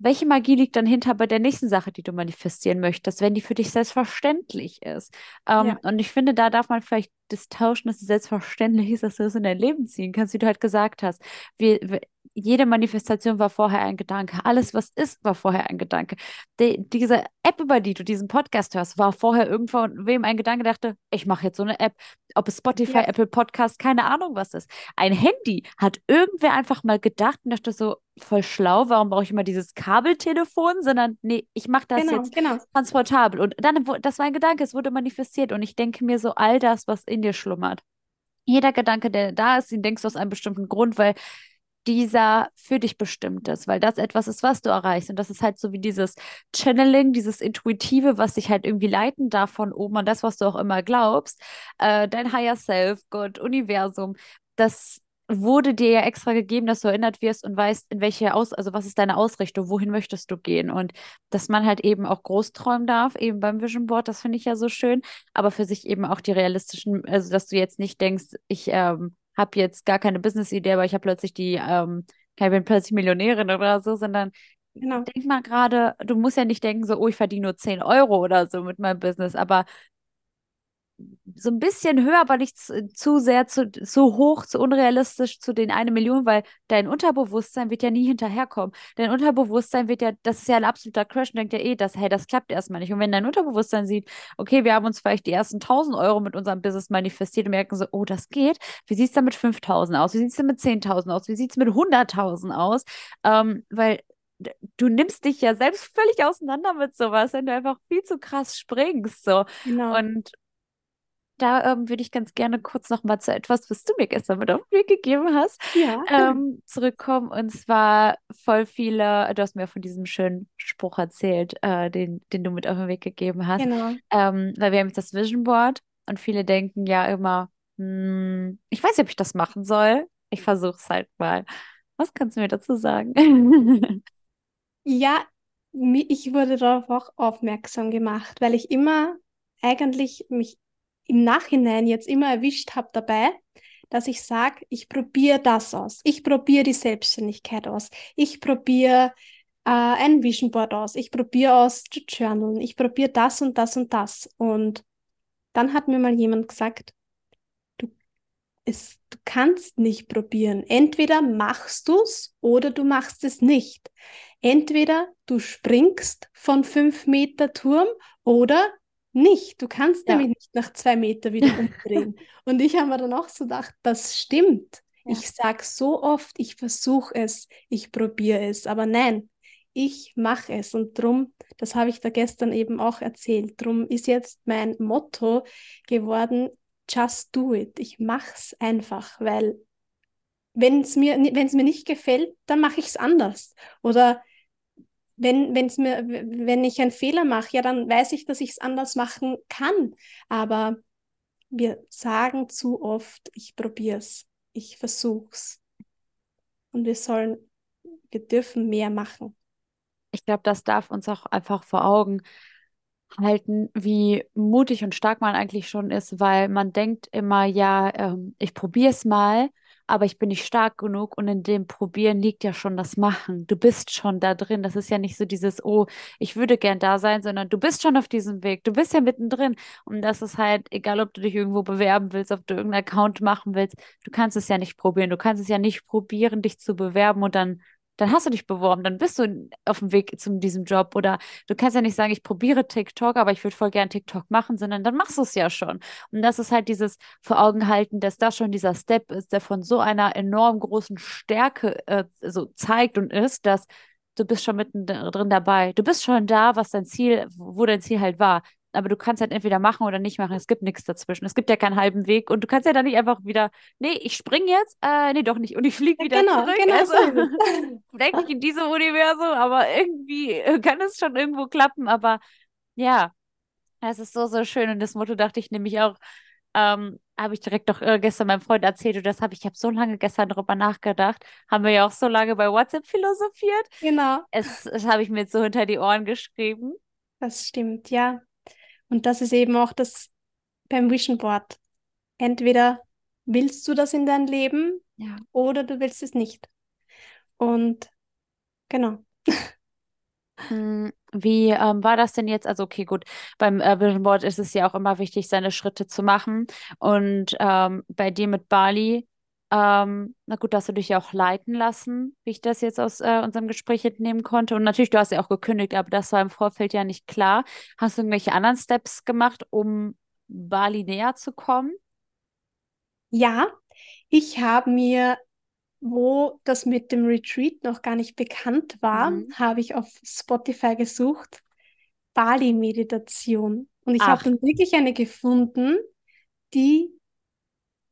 welche Magie liegt dann hinter bei der nächsten Sache, die du manifestieren möchtest, wenn die für dich selbstverständlich ist? Ähm, ja. Und ich finde, da darf man vielleicht das tauschen, dass es selbstverständlich ist, dass du es in dein Leben ziehen kannst, wie du halt gesagt hast. Wir, wir, jede Manifestation war vorher ein Gedanke. Alles, was ist, war vorher ein Gedanke. Die, diese App, über die du diesen Podcast hörst, war vorher irgendwo wem ein Gedanke, dachte, ich mache jetzt so eine App. Ob es Spotify, ja. Apple Podcast, keine Ahnung, was ist. Ein Handy hat irgendwer einfach mal gedacht und dachte so, voll schlau, warum brauche ich immer dieses Kabeltelefon, sondern nee, ich mache das genau, jetzt genau. transportabel. Und dann, das war ein Gedanke, es wurde manifestiert und ich denke mir so, all das, was in dir schlummert. Jeder Gedanke, der da ist, den denkst du aus einem bestimmten Grund, weil dieser für dich bestimmt ist, weil das etwas ist, was du erreichst. Und das ist halt so wie dieses Channeling, dieses Intuitive, was dich halt irgendwie leiten darf von oben an das, was du auch immer glaubst. Äh, dein Higher Self, Gott, Universum, das wurde dir ja extra gegeben, dass du erinnert wirst und weißt, in welche Aus, also was ist deine Ausrichtung, wohin möchtest du gehen und dass man halt eben auch groß träumen darf, eben beim Vision Board, das finde ich ja so schön, aber für sich eben auch die realistischen, also dass du jetzt nicht denkst, ich ähm, habe jetzt gar keine Business-Idee, aber ich habe plötzlich die, ähm, ich bin plötzlich Millionärin oder so, sondern genau. denk mal gerade, du musst ja nicht denken so, oh, ich verdiene nur zehn Euro oder so mit meinem Business, aber so ein bisschen höher, aber nicht zu, zu sehr, zu, zu hoch, zu unrealistisch zu den eine Million, weil dein Unterbewusstsein wird ja nie hinterherkommen. Dein Unterbewusstsein wird ja, das ist ja ein absoluter Crash und denkt ja eh, dass, hey, das klappt erstmal nicht. Und wenn dein Unterbewusstsein sieht, okay, wir haben uns vielleicht die ersten tausend Euro mit unserem Business manifestiert und merken so, oh, das geht. Wie sieht es dann mit fünftausend aus? Wie sieht es dann mit zehntausend aus? Wie sieht es mit hunderttausend aus? Ähm, weil du nimmst dich ja selbst völlig auseinander mit sowas, wenn du einfach viel zu krass springst. So. Genau. Und da ähm, würde ich ganz gerne kurz nochmal zu etwas, was du mir gestern mit auf den Weg gegeben hast, ja. ähm, zurückkommen. Und zwar voll viele, du hast mir von diesem schönen Spruch erzählt, äh, den, den du mit auf den Weg gegeben hast. Genau. Ähm, weil wir haben jetzt das Vision Board und viele denken ja immer, hm, ich weiß nicht, ob ich das machen soll. Ich versuche es halt mal. Was kannst du mir dazu sagen? Ja, ich wurde darauf auch aufmerksam gemacht, weil ich immer eigentlich mich im Nachhinein jetzt immer erwischt habe dabei, dass ich sage, ich probiere das aus, ich probiere die Selbstständigkeit aus, ich probiere äh, ein Vision Board aus, ich probiere aus zu journalen, ich probiere das und das und das. Und dann hat mir mal jemand gesagt, du, es, du kannst nicht probieren, entweder machst du es oder du machst es nicht. Entweder du springst von fünf Meter Turm oder nicht, du kannst ja. nämlich nicht nach zwei Meter wieder umdrehen. Und ich habe mir dann auch so gedacht, das stimmt. Ja. Ich sage so oft, ich versuche es, ich probiere es, aber nein, ich mache es. Und drum, das habe ich da gestern eben auch erzählt, drum ist jetzt mein Motto geworden, just do it. Ich mache es einfach, weil wenn es mir, wenn es mir nicht gefällt, dann mache ich es anders. Oder Wenn, wenn's mir, wenn ich einen Fehler mache, ja, dann weiß ich, dass ich es anders machen kann. Aber wir sagen zu oft, ich probiere es, ich versuche es. Und wir sollen, wir dürfen mehr machen. Ich glaube, das darf uns auch einfach vor Augen halten, wie mutig und stark man eigentlich schon ist, weil man denkt immer, ja, ähm, ich probiere es mal, aber ich bin nicht stark genug und in dem Probieren liegt ja schon das Machen. Du bist schon da drin. Das ist ja nicht so dieses, oh, ich würde gern da sein, sondern du bist schon auf diesem Weg. Du bist ja mittendrin. Und das ist halt, egal ob du dich irgendwo bewerben willst, ob du irgendeinen Account machen willst, du kannst es ja nicht probieren. Du kannst es ja nicht probieren, dich zu bewerben und dann, dann hast du dich beworben, dann bist du auf dem Weg zu diesem Job. Oder du kannst ja nicht sagen, ich probiere TikTok, aber ich würde voll gern TikTok machen, sondern dann machst du es ja schon. Und das ist halt dieses vor Augen halten, dass das schon dieser Step ist, der von so einer enorm großen Stärke äh, so zeigt und ist, dass du bist schon mittendrin dabei. Du bist schon da, was dein Ziel, wo dein Ziel halt war. Aber du kannst halt entweder machen oder nicht machen. Es gibt nichts dazwischen. Es gibt ja keinen halben Weg. Und du kannst ja dann nicht einfach wieder, nee, ich springe jetzt, äh, nee, doch nicht. Und ich fliege wieder genau, zurück. Genau, also, denke ich in diesem Universum, aber irgendwie kann es schon irgendwo klappen. Aber ja, es ist so, so schön. Und das Motto dachte ich nämlich auch, ähm, habe ich direkt doch äh, gestern meinem Freund erzählt. Und das habe ich, ich habe so lange gestern darüber nachgedacht. Haben wir ja auch so lange bei WhatsApp philosophiert. Genau. Es, das habe ich mir jetzt so hinter die Ohren geschrieben. Das stimmt, ja. Und das ist eben auch das beim Vision Board. Entweder willst du das in dein Leben ja. oder du willst es nicht. Und genau. Wie ähm, war das denn jetzt? Also okay, gut, beim äh, Vision Board ist es ja auch immer wichtig, seine Schritte zu machen. Und ähm, bei dir mit Bali, ähm, na gut, dass du dich ja auch leiten lassen, wie ich das jetzt aus äh, unserem Gespräch entnehmen konnte. Und natürlich, du hast ja auch gekündigt, aber das war im Vorfeld ja nicht klar. Hast du irgendwelche anderen Steps gemacht, um Bali näher zu kommen? Ja, ich habe mir, wo das mit dem Retreat noch gar nicht bekannt war, mhm. habe ich auf Spotify gesucht, Bali-Meditation. Und ich habe dann wirklich eine gefunden, die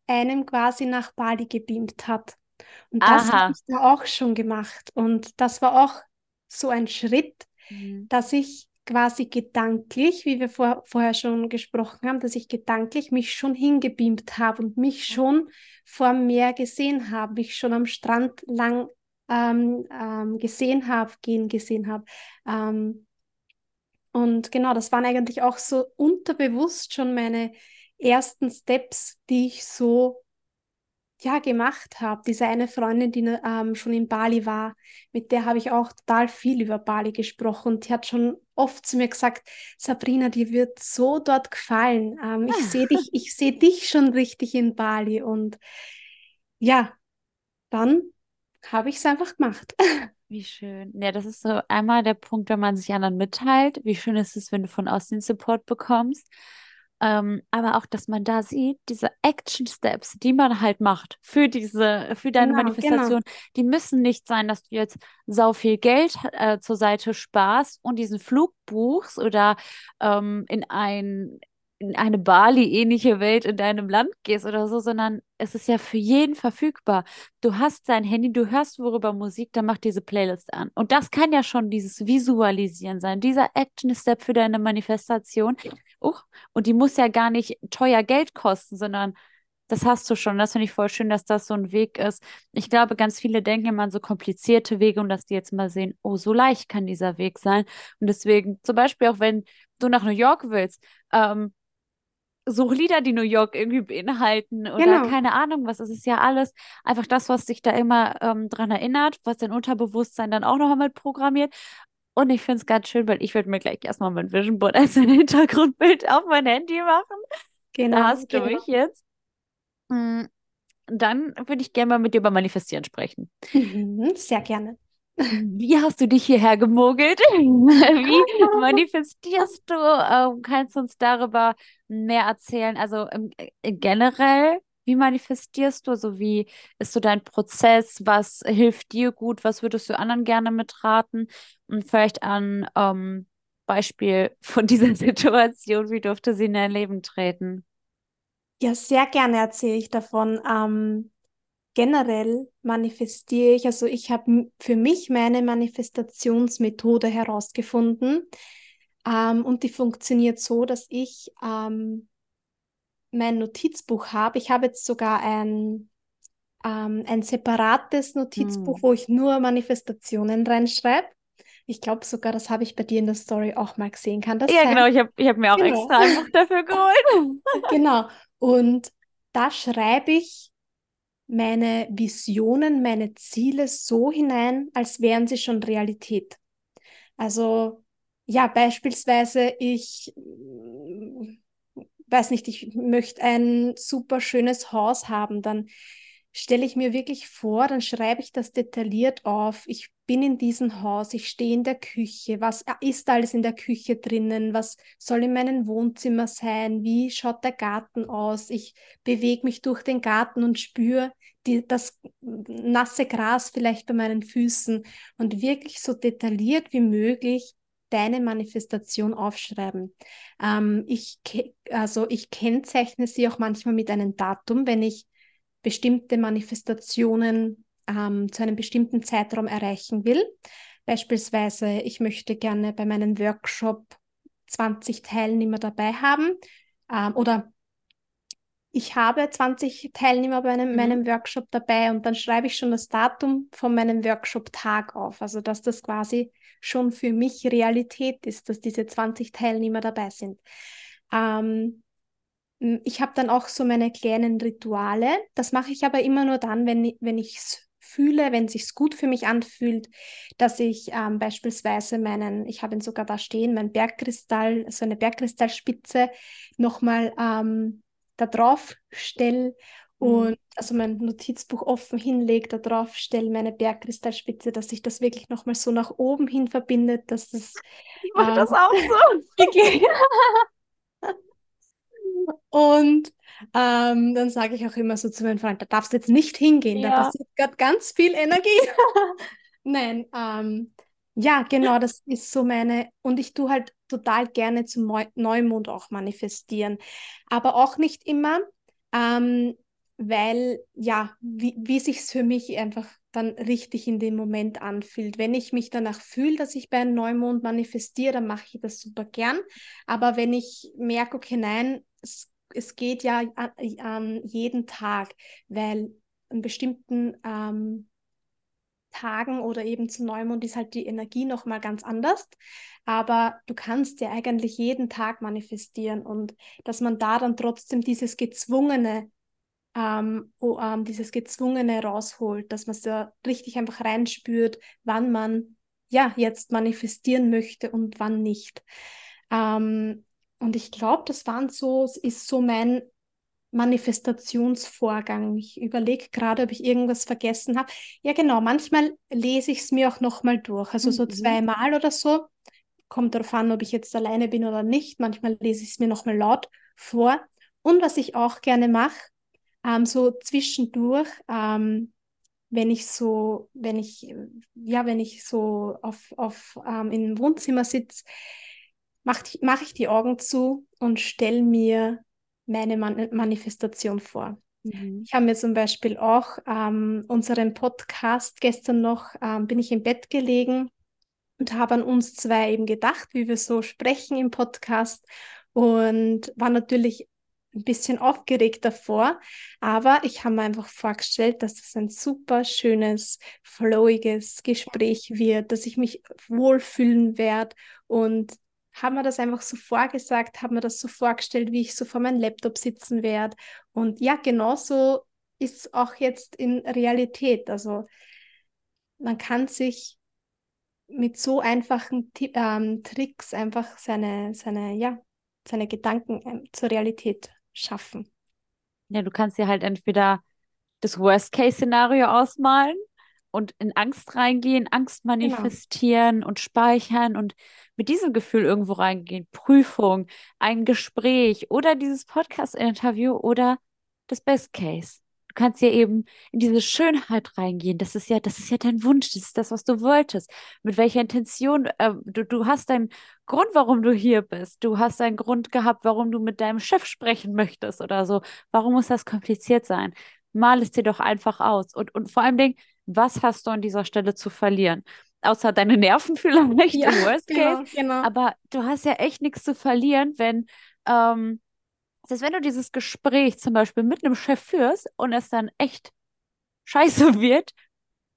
einem quasi nach Bali gebeamt hat. Und das habe ich da auch schon gemacht. Und das war auch so ein Schritt, mhm. dass ich quasi gedanklich, wie wir vor, vorher schon gesprochen haben, dass ich gedanklich mich schon hingebeamt habe und mich schon vor Meer gesehen habe, mich schon am Strand lang ähm, ähm, gesehen habe, gehen gesehen habe. Ähm, und genau, das waren eigentlich auch so unterbewusst schon meine ersten Steps, die ich so ja, gemacht habe. Diese eine Freundin, die ähm, schon in Bali war, mit der habe ich auch total viel über Bali gesprochen und die hat schon oft zu mir gesagt, Sabrina, dir wird so dort gefallen. Ähm, ich sehe dich, ich sehe dich schon richtig in Bali. Und ja, dann habe ich es einfach gemacht. Wie schön. Ja, das ist so einmal der Punkt, wenn man sich anderen mitteilt. Wie schön ist es, wenn du von außen den Support bekommst. Ähm, aber auch, dass man da sieht, diese Action-Steps, die man halt macht für diese, für deine genau, Manifestation, genau. Die müssen nicht sein, dass du jetzt sau viel Geld äh, zur Seite sparst und diesen Flug buchst oder ähm, in ein in eine Bali-ähnliche Welt in deinem Land gehst oder so, sondern es ist ja für jeden verfügbar. Du hast dein Handy, du hörst worüber Musik, dann mach diese Playlist an. Und das kann ja schon dieses Visualisieren sein, dieser Action-Step für deine Manifestation. Uh, und die muss ja gar nicht teuer Geld kosten, sondern das hast du schon. Das finde ich voll schön, dass das so ein Weg ist. Ich glaube, ganz viele denken immer an so komplizierte Wege und dass die jetzt mal sehen, oh, so leicht kann dieser Weg sein. Und deswegen, zum Beispiel auch wenn du nach New York willst, ähm, such Lieder, die New York irgendwie beinhalten oder genau. Keine Ahnung was. Es ist ja alles einfach das, was dich da immer ähm, dran erinnert, was dein Unterbewusstsein dann auch noch einmal programmiert. Und ich finde es ganz schön, weil ich würde mir gleich erstmal mein Vision Board als ein Hintergrundbild auf mein Handy machen. Genau. Da hast du genau. mich jetzt. Dann würde ich gerne mal mit dir über Manifestieren sprechen. Mhm, sehr gerne. Wie hast du dich hierher gemogelt? Wie manifestierst du? Ähm, kannst du uns darüber mehr erzählen? Also ähm, generell, wie manifestierst du? Also wie ist so dein Prozess? Was hilft dir gut? Was würdest du anderen gerne mitraten? Und vielleicht ein ähm, Beispiel von dieser Situation, wie durfte sie in dein Leben treten? Ja, sehr gerne erzähle ich davon. Ähm Generell manifestiere ich, also ich habe für mich meine Manifestationsmethode herausgefunden ähm, und die funktioniert so, dass ich ähm, mein Notizbuch habe. Ich habe jetzt sogar ein, ähm, ein separates Notizbuch, mhm. wo ich nur Manifestationen reinschreibe. Ich glaube sogar, das habe ich bei dir in der Story auch mal gesehen. Kann das ja, sein? Genau, ich habe ich hab mir auch genau. extra ein Buch dafür geholt. Genau, und da schreibe ich meine Visionen, meine Ziele so hinein, als wären sie schon Realität. Also ja, beispielsweise ich weiß nicht, ich möchte ein super schönes Haus haben, dann stelle ich mir wirklich vor, dann schreibe ich das detailliert auf. Ich bin in diesem Haus, ich stehe in der Küche, was ist alles in der Küche drinnen, was soll in meinem Wohnzimmer sein, wie schaut der Garten aus, ich bewege mich durch den Garten und spüre die, das nasse Gras vielleicht bei meinen Füßen und wirklich so detailliert wie möglich deine Manifestation aufschreiben. Ähm, ich, also ich kennzeichne sie auch manchmal mit einem Datum, wenn ich bestimmte Manifestationen Ähm, zu einem bestimmten Zeitraum erreichen will. Beispielsweise, ich möchte gerne bei meinem Workshop zwanzig Teilnehmer dabei haben ähm, oder ich habe zwanzig Teilnehmer bei einem, mhm. meinem Workshop dabei und dann schreibe ich schon das Datum von meinem Workshop-Tag auf, also dass das quasi schon für mich Realität ist, dass diese zwanzig Teilnehmer dabei sind. Ähm, ich habe dann auch so meine kleinen Rituale, das mache ich aber immer nur dann, wenn, wenn ich es fühle, wenn es sich gut für mich anfühlt, dass ich ähm, beispielsweise meinen, ich habe ihn sogar da stehen, mein Bergkristall, so eine Bergkristallspitze nochmal ähm, da drauf stelle und mhm. also mein Notizbuch offen hinlege, da drauf stelle meine Bergkristallspitze, dass sich das wirklich nochmal so nach oben hin verbindet, dass es... Ich mache ähm, das auch so! Und ähm, dann sage ich auch immer so zu meinem Freund, da darfst du jetzt nicht hingehen, ja. Da passiert gerade ganz viel Energie. Nein, ähm, ja, genau, das ist so meine, und ich tue halt total gerne zum Neu- Neumond auch manifestieren, aber auch nicht immer, ähm, weil, ja, wie, wie sich es für mich einfach dann richtig in dem Moment anfühlt. Wenn ich mich danach fühle, dass ich bei einem Neumond manifestiere, dann mache ich das super gern, aber wenn ich merke, okay, nein, es, es geht ja an, an jeden Tag, weil an bestimmten ähm, Tagen oder eben zu Neumond ist halt die Energie nochmal ganz anders, aber du kannst ja eigentlich jeden Tag manifestieren und dass man da dann trotzdem dieses gezwungene ähm, dieses gezwungene rausholt, dass man es ja richtig einfach reinspürt, wann man ja, jetzt manifestieren möchte und wann nicht. Ähm, und ich glaube, das waren so, ist so mein Manifestationsvorgang. Ich überlege gerade, ob ich irgendwas vergessen habe. Ja, genau, manchmal lese ich es mir auch nochmal durch, also so mhm. zweimal oder so. Kommt darauf an, ob ich jetzt alleine bin oder nicht. Manchmal lese ich es mir nochmal laut vor. Und was ich auch gerne mache, ähm, so zwischendurch, ähm, wenn ich so, wenn ich, ja, wenn ich so auf, auf ähm, im Wohnzimmer sitze, mache mach ich die Augen zu und stelle mir meine Man- Manifestation vor. Mhm. Ich habe mir zum Beispiel auch ähm, unseren Podcast gestern noch, ähm, bin ich im Bett gelegen und habe an uns zwei eben gedacht, wie wir so sprechen im Podcast, und war natürlich ein bisschen aufgeregt davor, aber ich habe mir einfach vorgestellt, dass es ein super schönes, flowiges Gespräch wird, dass ich mich wohlfühlen werde, und habe mir das einfach so vorgesagt, habe mir das so vorgestellt, wie ich so vor meinem Laptop sitzen werde, und ja, genauso ist es auch jetzt in Realität. Also man kann sich mit so einfachen T- ähm, Tricks einfach seine, seine, ja, seine Gedanken ähm, zur Realität schaffen. Ja, du kannst dir halt entweder das Worst-Case-Szenario ausmalen und in Angst reingehen, Angst manifestieren, genau, und speichern und mit diesem Gefühl irgendwo reingehen. Prüfung, ein Gespräch oder dieses Podcast-Interview oder das Best-Case. Du kannst ja eben in diese Schönheit reingehen. Das ist ja, das ist ja dein Wunsch. Das ist das, was du wolltest. Mit welcher Intention? Äh, du, du hast deinen Grund, warum du hier bist. Du hast einen Grund gehabt, warum du mit deinem Chef sprechen möchtest oder so. Warum muss das kompliziert sein? Mal es dir doch einfach aus. Und, und vor allem denk, was hast du an dieser Stelle zu verlieren? Außer deine Nerven vielleicht, ja, im Worst Case. Genau, genau. Aber du hast ja echt nichts zu verlieren, wenn... Ähm, Das heißt, wenn du dieses Gespräch zum Beispiel mit einem Chef führst und es dann echt scheiße wird,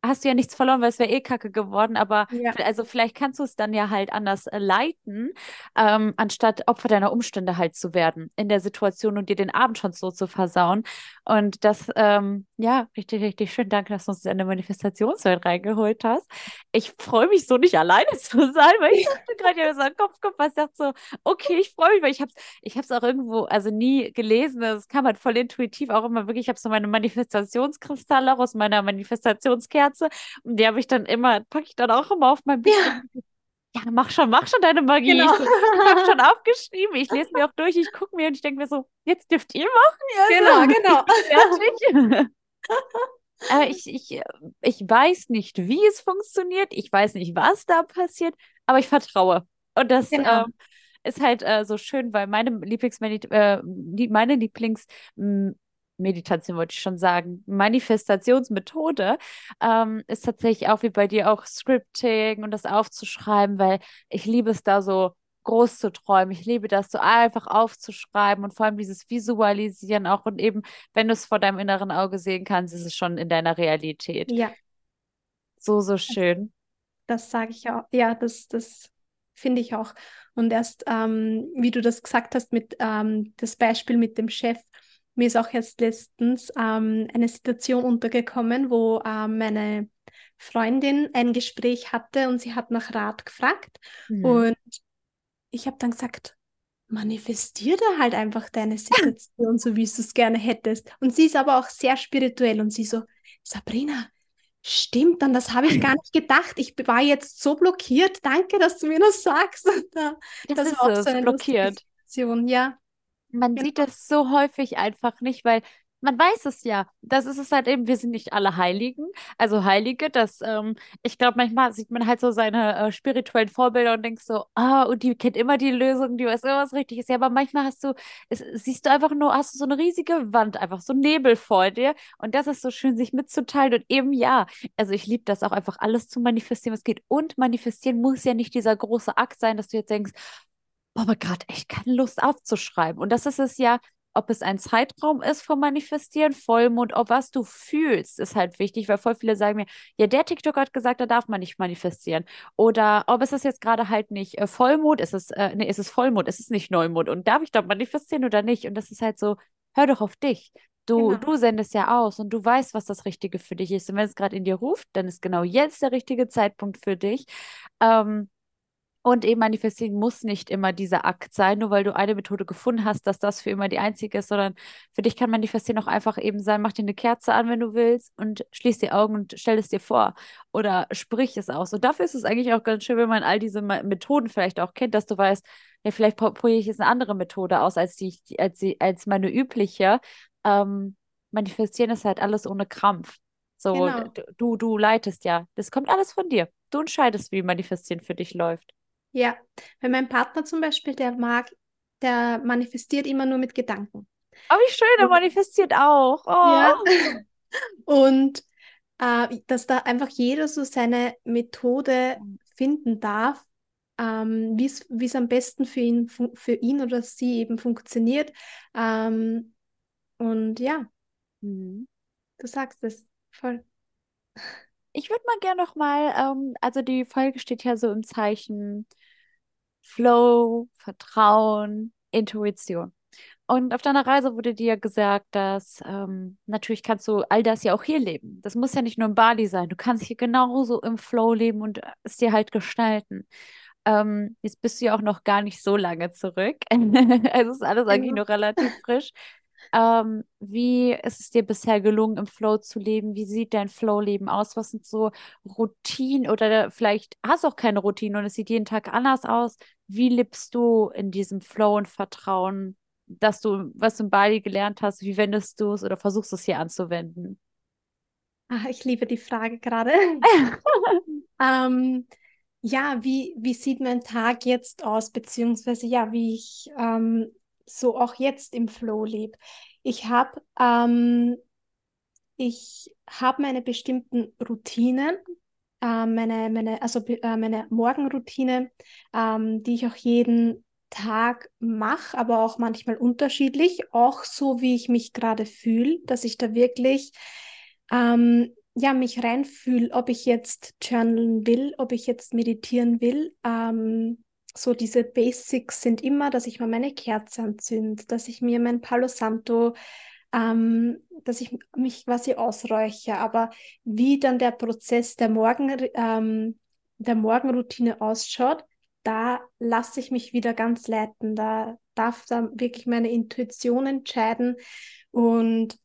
hast du ja nichts verloren, weil es wäre eh kacke geworden. Aber ja, also vielleicht kannst du es dann ja halt anders leiten, ähm, anstatt Opfer deiner Umstände halt zu werden in der Situation und dir den Abend schon so zu versauen. Und das, ähm, ja, richtig, richtig schön. Danke, dass du uns in der Manifestationswelt reingeholt hast. Ich freue mich so, nicht alleine zu sein, weil ich dachte gerade, ja, so an den Kopf gepasst. Ich dachte so, okay, ich freue mich, weil ich habe es ich hab's auch irgendwo, also nie gelesen. Das kam halt voll intuitiv auch immer wirklich. Ich habe so meine Manifestationskristalle aus meiner Manifestationskerze. Und die habe ich dann immer, packe ich dann auch immer auf mein Bild. Ja. ja, mach schon, mach schon deine Magie. Genau. Ich, so, ich habe schon aufgeschrieben, ich lese mir auch durch, ich gucke mir und ich denke mir so, jetzt dürft ihr machen. Also, genau, genau. äh, ich, ich, ich weiß nicht, wie es funktioniert, ich weiß nicht, was da passiert, aber ich vertraue. Und das genau. äh, ist halt äh, so schön, weil meine Lieblingsmedit- äh, die, meine Lieblings- m- Meditation wollte ich schon sagen, Manifestationsmethode ähm, ist tatsächlich auch wie bei dir auch Scripting und das aufzuschreiben, weil ich liebe es da so groß zu träumen, ich liebe das so einfach aufzuschreiben und vor allem dieses Visualisieren auch, und eben, wenn du es vor deinem inneren Auge sehen kannst, ist es schon in deiner Realität. Ja. So, so schön. Das sage ich auch, ja, das, das finde ich auch. Und erst, ähm, wie du das gesagt hast, mit ähm, das Beispiel mit dem Chef. Mir ist auch jetzt letztens ähm, eine Situation untergekommen, wo ähm, meine Freundin ein Gespräch hatte und sie hat nach Rat gefragt. Mhm. Und ich habe dann gesagt, manifestiere halt einfach deine Situation, so wie du es gerne hättest. Und sie ist aber auch sehr spirituell und sie so, Sabrina, stimmt, dann das habe ich gar nicht gedacht. Ich war jetzt so blockiert. Danke, dass du mir das sagst. das, das ist auch so eine blockiert. Situation, ja. Man sieht das so häufig einfach nicht, weil man weiß es ja. Das ist es halt eben, wir sind nicht alle Heiligen, also Heilige, das, ähm, ich glaube, manchmal sieht man halt so seine äh, spirituellen Vorbilder und denkt so, ah, und die kennt immer die Lösung, die weiß immer, was richtig ist. Ja, aber manchmal hast du, es, siehst du einfach nur, hast du so eine riesige Wand, einfach so Nebel vor dir, und das ist so schön, sich mitzuteilen, und eben ja, also ich liebe das auch einfach, alles zu manifestieren, was geht, und manifestieren muss ja nicht dieser große Akt sein, dass du jetzt denkst, oh mein Gott, echt keine Lust aufzuschreiben. Und das ist es ja, ob es ein Zeitraum ist vom Manifestieren, Vollmond, ob was du fühlst, ist halt wichtig, weil voll viele sagen mir, ja, der TikTok hat gesagt, da darf man nicht manifestieren. Oder ob es ist jetzt gerade halt nicht äh, Vollmond, ist es, äh, nee, ist es Vollmond, ist es nicht Neumond, und darf ich da manifestieren oder nicht? Und das ist halt so, hör doch auf dich. Du, genau. du sendest ja aus und du weißt, was das Richtige für dich ist. Und wenn es gerade in dir ruft, dann ist genau jetzt der richtige Zeitpunkt für dich. Ähm, und eben manifestieren muss nicht immer dieser Akt sein, nur weil du eine Methode gefunden hast, dass das für immer die einzige ist, sondern für dich kann manifestieren auch einfach eben sein, mach dir eine Kerze an, wenn du willst, und schließ die Augen und stell es dir vor oder sprich es aus. Und dafür ist es eigentlich auch ganz schön, wenn man all diese Methoden vielleicht auch kennt, dass du weißt, ja, vielleicht probiere ich jetzt eine andere Methode aus, als die, als die, als meine übliche. Ähm, manifestieren ist halt alles ohne Krampf. So, genau. du, du leitest ja. Das kommt alles von dir. Du entscheidest, wie Manifestieren für dich läuft. Ja, weil mein Partner zum Beispiel, der mag, der manifestiert immer nur mit Gedanken. Oh, wie schön, er manifestiert auch. Oh. Ja. Und äh, dass da einfach jeder so seine Methode finden darf, ähm, wie es am besten für ihn, für ihn oder sie eben funktioniert. Ähm, Und ja, mhm. du sagst es voll. Ich würde mal gerne nochmal, ähm, also die Folge steht ja so im Zeichen Flow, Vertrauen, Intuition. Und auf deiner Reise wurde dir gesagt, dass ähm, natürlich kannst du all das ja auch hier leben. Das muss ja nicht nur in Bali sein. Du kannst hier genauso im Flow leben und es dir halt gestalten. Ähm, jetzt bist du ja auch noch gar nicht so lange zurück. Es ist alles eigentlich ja. noch relativ frisch. Ähm, wie ist es dir bisher gelungen, im Flow zu leben? Wie sieht dein Flow-Leben aus? Was sind so Routinen? Oder vielleicht hast du auch keine Routine und es sieht jeden Tag anders aus. Wie lebst du in diesem Flow und Vertrauen, dass du, was du in Bali gelernt hast, wie wendest du es oder versuchst es hier anzuwenden? Ach, ich liebe die Frage gerade. ähm, ja, wie, wie sieht mein Tag jetzt aus? Beziehungsweise, ja, wie ich... Ähm, so auch jetzt im Flow lebe. Ich habe ähm, ich habe meine bestimmten Routinen, äh, meine, meine, also äh, meine Morgenroutine, ähm, die ich auch jeden Tag mache, aber auch manchmal unterschiedlich, auch so, wie ich mich gerade fühle, dass ich da wirklich ähm, ja, mich reinfühle, ob ich jetzt journalen will, ob ich jetzt meditieren will, ähm, so diese Basics sind immer, dass ich mir meine Kerze anzünde, dass ich mir mein Palo Santo, ähm, dass ich mich quasi ausräuche. Aber wie dann der Prozess der, Morgen, ähm, der Morgenroutine ausschaut, da lasse ich mich wieder ganz leiten. Da darf dann wirklich meine Intuition entscheiden. Und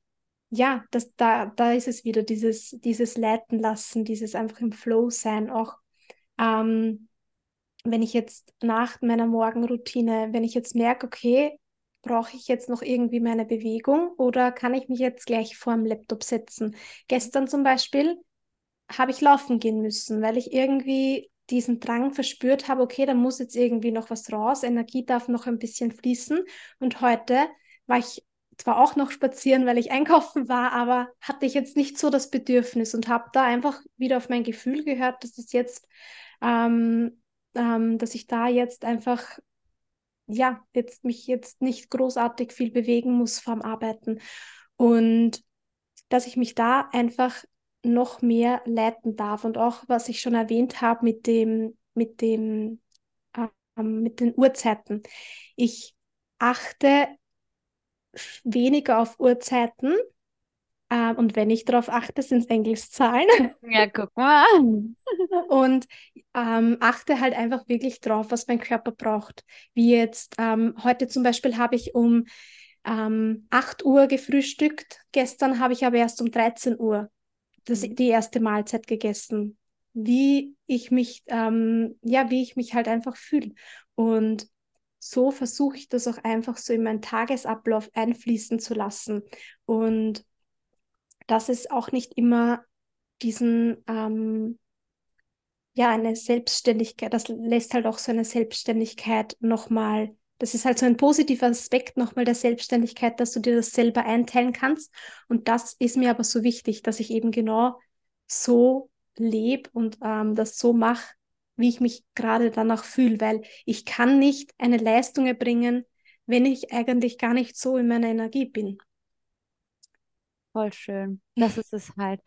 ja, das, da, da ist es wieder, dieses, dieses Leiten lassen, dieses einfach im Flow sein auch. Ähm, Wenn ich jetzt nach meiner Morgenroutine, wenn ich jetzt merke, okay, brauche ich jetzt noch irgendwie meine Bewegung oder kann ich mich jetzt gleich vor dem Laptop setzen? Gestern zum Beispiel habe ich laufen gehen müssen, weil ich irgendwie diesen Drang verspürt habe, okay, da muss jetzt irgendwie noch was raus, Energie darf noch ein bisschen fließen. Und heute war ich zwar auch noch spazieren, weil ich einkaufen war, aber hatte ich jetzt nicht so das Bedürfnis und habe da einfach wieder auf mein Gefühl gehört, dass es jetzt... Ähm, Ähm, dass ich da jetzt einfach, ja, jetzt mich jetzt nicht großartig viel bewegen muss vorm Arbeiten und dass ich mich da einfach noch mehr leiten darf und auch, was ich schon erwähnt habe mit dem, mit dem, ähm, mit den Uhrzeiten. Ich achte weniger auf Uhrzeiten ähm, und wenn ich darauf achte, sind es Englischzahlen. Ja, guck mal an. Und ähm, achte halt einfach wirklich drauf, was mein Körper braucht. Wie jetzt, ähm, heute zum Beispiel habe ich um ähm, acht Uhr gefrühstückt, gestern habe ich aber erst um dreizehn Uhr das, die erste Mahlzeit gegessen. Wie ich mich, ähm, ja, wie ich mich halt einfach fühle. Und so versuche ich das auch einfach so in meinen Tagesablauf einfließen zu lassen. Und das ist auch nicht immer diesen... Ähm, ja, eine Selbstständigkeit, das lässt halt auch so eine Selbstständigkeit nochmal, das ist halt so ein positiver Aspekt nochmal der Selbstständigkeit, dass du dir das selber einteilen kannst. Und das ist mir aber so wichtig, dass ich eben genau so lebe und ähm, das so mache, wie ich mich gerade danach fühle, weil ich kann nicht eine Leistung erbringen, wenn ich eigentlich gar nicht so in meiner Energie bin. Voll schön, das ist es halt.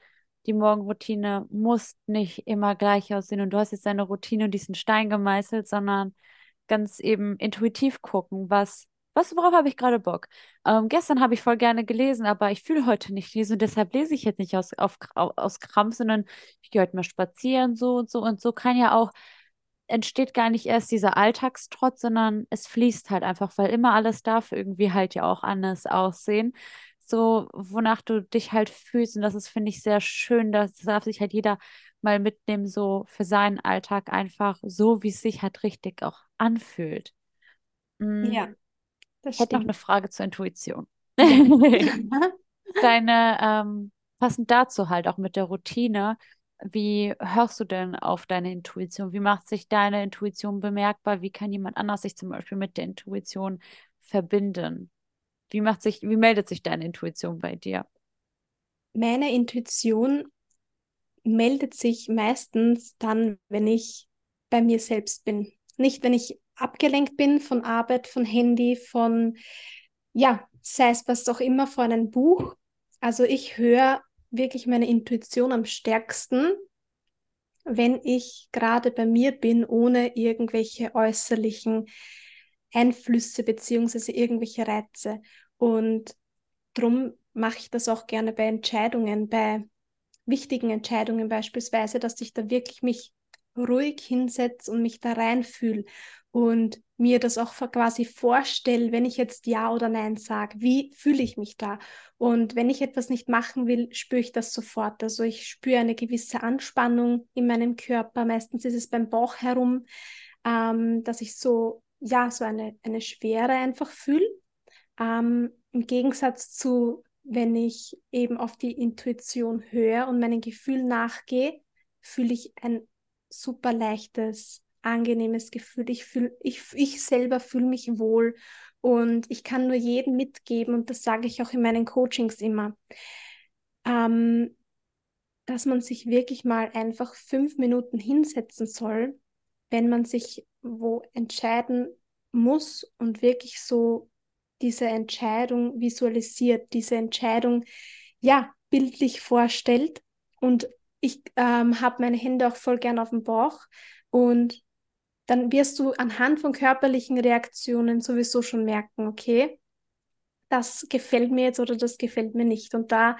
Die Morgenroutine muss nicht immer gleich aussehen und du hast jetzt deine Routine und diesen Stein gemeißelt, sondern ganz eben intuitiv gucken, was was, worauf habe ich gerade Bock? Ähm, gestern habe ich voll gerne gelesen, aber ich fühle heute nicht lesen und deshalb lese ich jetzt nicht aus, auf, aus Krampf, sondern ich gehe heute mal spazieren, so und so. Und so kann ja auch, entsteht gar nicht erst dieser Alltagstrotz, sondern es fließt halt einfach, weil immer alles darf irgendwie halt ja auch anders aussehen, so wonach du dich halt fühlst. Und das ist, finde ich, sehr schön, das darf sich halt jeder mal mitnehmen, so für seinen Alltag einfach so, wie es sich halt richtig auch anfühlt. Mhm. Ja, das stimmt. Ich hätte noch eine Frage zur Intuition. Deine, ähm, passend dazu halt auch mit der Routine, wie hörst du denn auf deine Intuition? Wie macht sich deine Intuition bemerkbar? Wie kann jemand anders sich zum Beispiel mit der Intuition verbinden? Wie macht sich, wie meldet sich deine Intuition bei dir? Meine Intuition meldet sich meistens dann, wenn ich bei mir selbst bin. Nicht, wenn ich abgelenkt bin von Arbeit, von Handy, von, ja, sei es was auch immer, von einem Buch. Also ich höre wirklich meine Intuition am stärksten, wenn ich gerade bei mir bin, ohne irgendwelche äußerlichen Einflüsse beziehungsweise irgendwelche Reize. Und darum mache ich das auch gerne bei Entscheidungen, bei wichtigen Entscheidungen beispielsweise, dass ich da wirklich mich ruhig hinsetze und mich da reinfühle und mir das auch quasi vorstelle, wenn ich jetzt Ja oder Nein sage, wie fühle ich mich da? Und wenn ich etwas nicht machen will, spüre ich das sofort. Also ich spüre eine gewisse Anspannung in meinem Körper. Meistens ist es beim Bauch herum, ähm, dass ich so, ja, so eine, eine Schwere einfach fühle. Ähm, im Gegensatz zu, wenn ich eben auf die Intuition höre und meinen Gefühlen nachgehe, fühle ich ein super leichtes, angenehmes Gefühl. Ich, fühl, ich, ich selber fühle mich wohl und ich kann nur jedem mitgeben, und das sage ich auch in meinen Coachings immer, ähm, dass man sich wirklich mal einfach fünf Minuten hinsetzen soll, wenn man sich wo entscheiden muss und wirklich so diese Entscheidung visualisiert, diese Entscheidung, ja, bildlich vorstellt. Und ich ähm, habe meine Hände auch voll gern auf dem Bauch, und dann wirst du anhand von körperlichen Reaktionen sowieso schon merken, okay, das gefällt mir jetzt oder das gefällt mir nicht. Und da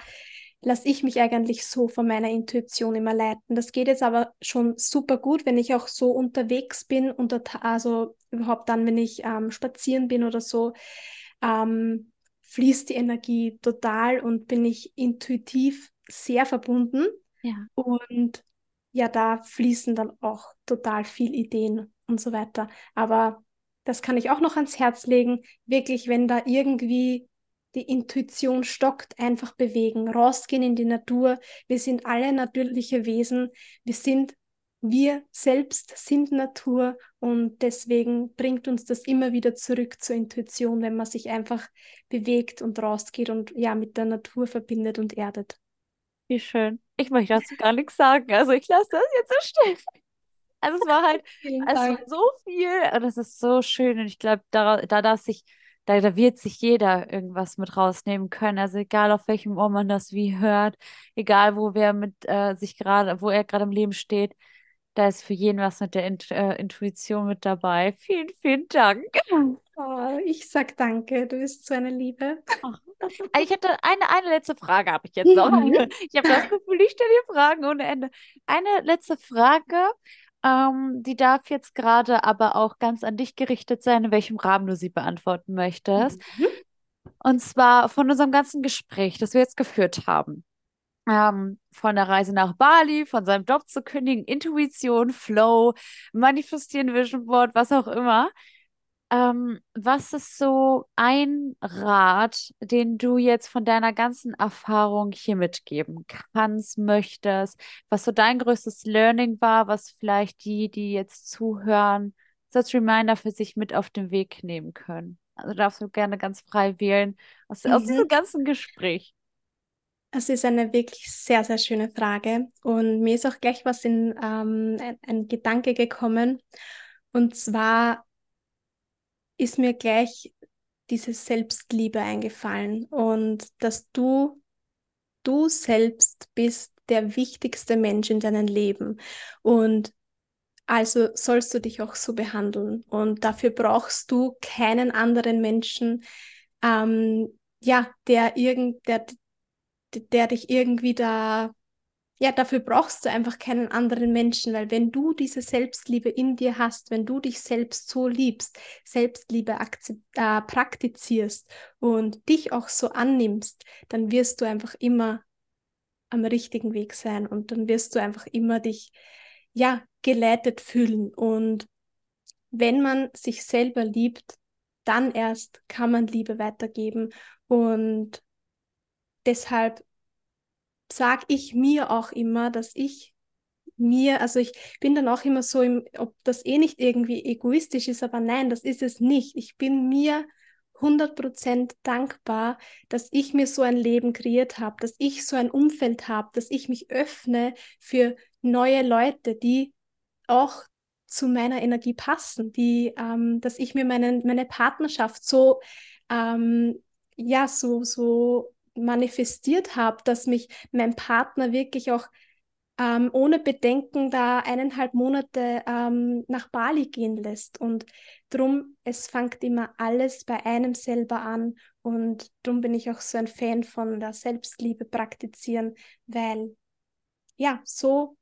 lasse ich mich eigentlich so von meiner Intuition immer leiten. Das geht jetzt aber schon super gut, wenn ich auch so unterwegs bin, unter, also überhaupt dann, wenn ich ähm, spazieren bin oder so, ähm, fließt die Energie total und bin ich intuitiv sehr verbunden. Ja. Und ja, da fließen dann auch total viel Ideen und so weiter. Aber das kann ich auch noch ans Herz legen. Wirklich, wenn da irgendwie die Intuition stockt, einfach bewegen, rausgehen in die Natur. Wir sind alle natürliche Wesen. Wir sind, wir selbst sind Natur. Und deswegen bringt uns das immer wieder zurück zur Intuition, wenn man sich einfach bewegt und rausgeht und ja, mit der Natur verbindet und erdet. Wie schön. Ich möchte dazu gar nichts sagen. Also ich lasse das jetzt so stehen. Also es war halt es war so viel. Und es ist so schön. Und ich glaube, da, da darf sich, da, da wird sich jeder irgendwas mit rausnehmen können. Also egal, auf welchem Ohr man das wie hört, egal wo wer mit äh, sich gerade, wo er gerade im Leben steht, da ist für jeden was mit der Int- äh, Intuition mit dabei. Vielen, vielen Dank. Oh, ich sag danke, du bist so eine Liebe. Ach, ich hätte eine, eine letzte Frage, habe ich jetzt noch. Ich habe das Gefühl, ich stelle dir Fragen ohne Ende. Eine letzte Frage, ähm, die darf jetzt gerade aber auch ganz an dich gerichtet sein, in welchem Rahmen du sie beantworten möchtest. Mhm. Und zwar von unserem ganzen Gespräch, das wir jetzt geführt haben. Ähm, von der Reise nach Bali, von seinem Job zu kündigen, Intuition, Flow, Manifestieren, Vision Board, was auch immer. Ähm, was ist so ein Rat, den du jetzt von deiner ganzen Erfahrung hier mitgeben kannst, möchtest, was so dein größtes Learning war, was vielleicht die, die jetzt zuhören, so als Reminder für sich mit auf den Weg nehmen können? Also darfst du gerne ganz frei wählen aus, mhm. aus diesem ganzen Gespräch. Es ist eine wirklich sehr, sehr schöne Frage, und mir ist auch gleich was in ähm, ein, ein Gedanke gekommen, und zwar ist mir gleich diese Selbstliebe eingefallen und dass du, du selbst bist der wichtigste Mensch in deinem Leben, und Also sollst du dich auch so behandeln. Und dafür brauchst du keinen anderen Menschen, ähm, ja, der irgend, der, der dich irgendwie da, ja, dafür brauchst du einfach keinen anderen Menschen, weil wenn du diese Selbstliebe in dir hast, wenn du dich selbst so liebst, Selbstliebe akzept, äh, praktizierst und dich auch so annimmst, dann wirst du einfach immer am richtigen Weg sein und dann wirst du einfach immer dich, ja, geleitet fühlen. Und wenn man sich selber liebt, dann erst kann man Liebe weitergeben. Und deshalb sage ich mir auch immer, dass ich mir, also ich bin dann auch immer so, im, ob das eh nicht irgendwie egoistisch ist, aber nein, das ist es nicht. Ich bin mir hundert Prozent dankbar, dass ich mir so ein Leben kreiert habe, dass ich so ein Umfeld habe, dass ich mich öffne für neue Leute, die auch zu meiner Energie passen, die, ähm, dass ich mir meine, meine Partnerschaft so, ähm, ja, so, so manifestiert habe, dass mich mein Partner wirklich auch ähm, ohne Bedenken da eineinhalb Monate ähm, nach Bali gehen lässt. Und drum, es fängt immer alles bei einem selber an. Und drum bin ich auch so ein Fan von der Selbstliebe praktizieren, weil ja, so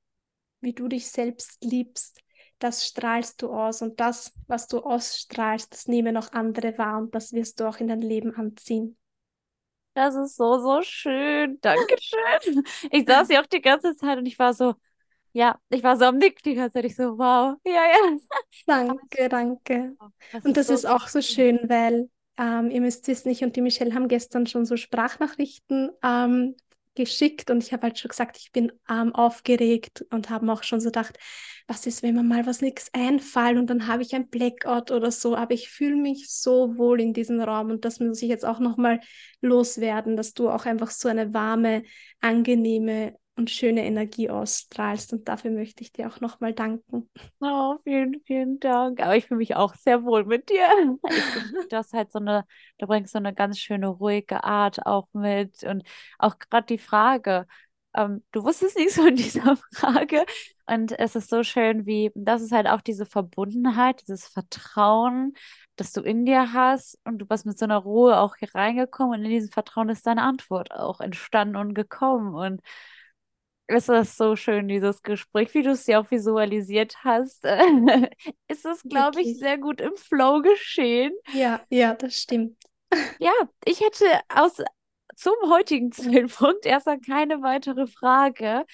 wie du dich selbst liebst, das strahlst du aus. Und das, was du ausstrahlst, das nehmen auch andere wahr. Und das wirst du auch in dein Leben anziehen. Das ist so, so schön. Dankeschön. Ich saß hier auch die ganze Zeit und ich war so, ja, ich war so am Nick die ganze Zeit. Ich so, wow. Ja, ja. Danke, danke. Das und das ist, so ist auch so schön, schön, weil ähm, ihr müsst wissen, ich und die Michelle haben gestern schon so Sprachnachrichten ähm, geschickt und ich habe halt schon gesagt, ich bin ähm, aufgeregt und habe auch schon so gedacht, was ist, wenn mir mal was nichts einfällt und dann habe ich ein Blackout oder so, aber ich fühle mich so wohl in diesem Raum und das muss ich jetzt auch nochmal loswerden, dass du auch einfach so eine warme, angenehme und schöne Energie ausstrahlst und dafür möchte ich dir auch nochmal danken. Oh, vielen, vielen Dank, aber ich fühle mich auch sehr wohl mit dir. Du hast halt so eine, du bringst so eine ganz schöne, ruhige Art auch mit und auch gerade die Frage, ähm, du wusstest nichts von dieser Frage und es ist so schön, wie, das ist halt auch diese Verbundenheit, dieses Vertrauen, das du in dir hast und du bist mit so einer Ruhe auch hier reingekommen und in diesem Vertrauen ist deine Antwort auch entstanden und gekommen und es ist so schön, dieses Gespräch, wie du es ja auch visualisiert hast. Ist es, glaube ich, sehr gut im Flow geschehen. Ja, ja, das stimmt. Ja, ich hätte aus zum heutigen Zeitpunkt erstmal keine weitere Frage.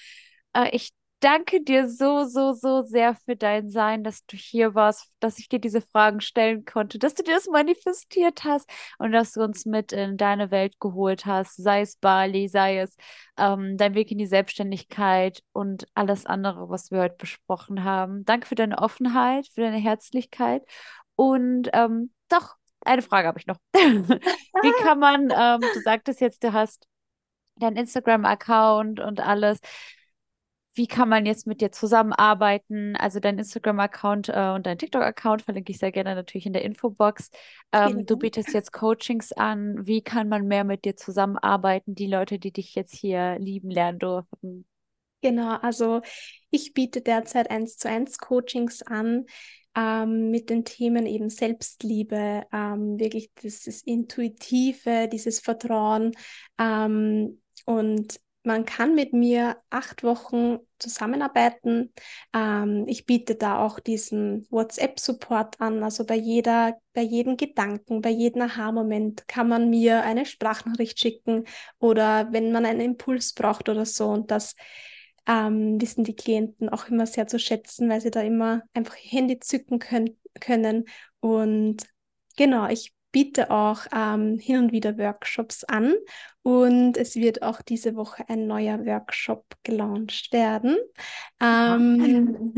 Ich danke dir so, so, so sehr für dein Sein, dass du hier warst, dass ich dir diese Fragen stellen konnte, dass du dir das manifestiert hast und dass du uns mit in deine Welt geholt hast, sei es Bali, sei es ähm, dein Weg in die Selbstständigkeit und alles andere, was wir heute besprochen haben. Danke für deine Offenheit, für deine Herzlichkeit und ähm, doch, eine Frage habe ich noch. Wie kann man, ähm, du sagtest jetzt, du hast deinen Instagram-Account und alles, wie kann man jetzt mit dir zusammenarbeiten? Also dein Instagram-Account äh, und dein TikTok-Account verlinke ich sehr gerne natürlich in der Infobox. Ähm, du bietest jetzt Coachings an. Wie kann man mehr mit dir zusammenarbeiten? Die Leute, die dich jetzt hier lieben lernen durften. Genau, also ich biete derzeit eins zu eins Coachings an ähm, mit den Themen eben Selbstliebe, ähm, wirklich dieses Intuitive, dieses Vertrauen ähm, und man kann mit mir acht Wochen zusammenarbeiten. Ähm, ich biete da auch diesen WhatsApp-Support an. Also bei jeder, bei jedem Gedanken, bei jedem Aha-Moment kann man mir eine Sprachnachricht schicken oder wenn man einen Impuls braucht oder so. Und das ähm, wissen die Klienten auch immer sehr zu schätzen, weil sie da immer einfach Handy zücken können. können. Und genau, ich biete auch ähm, hin und wieder Workshops an und es wird auch diese Woche ein neuer Workshop gelauncht werden. Ähm,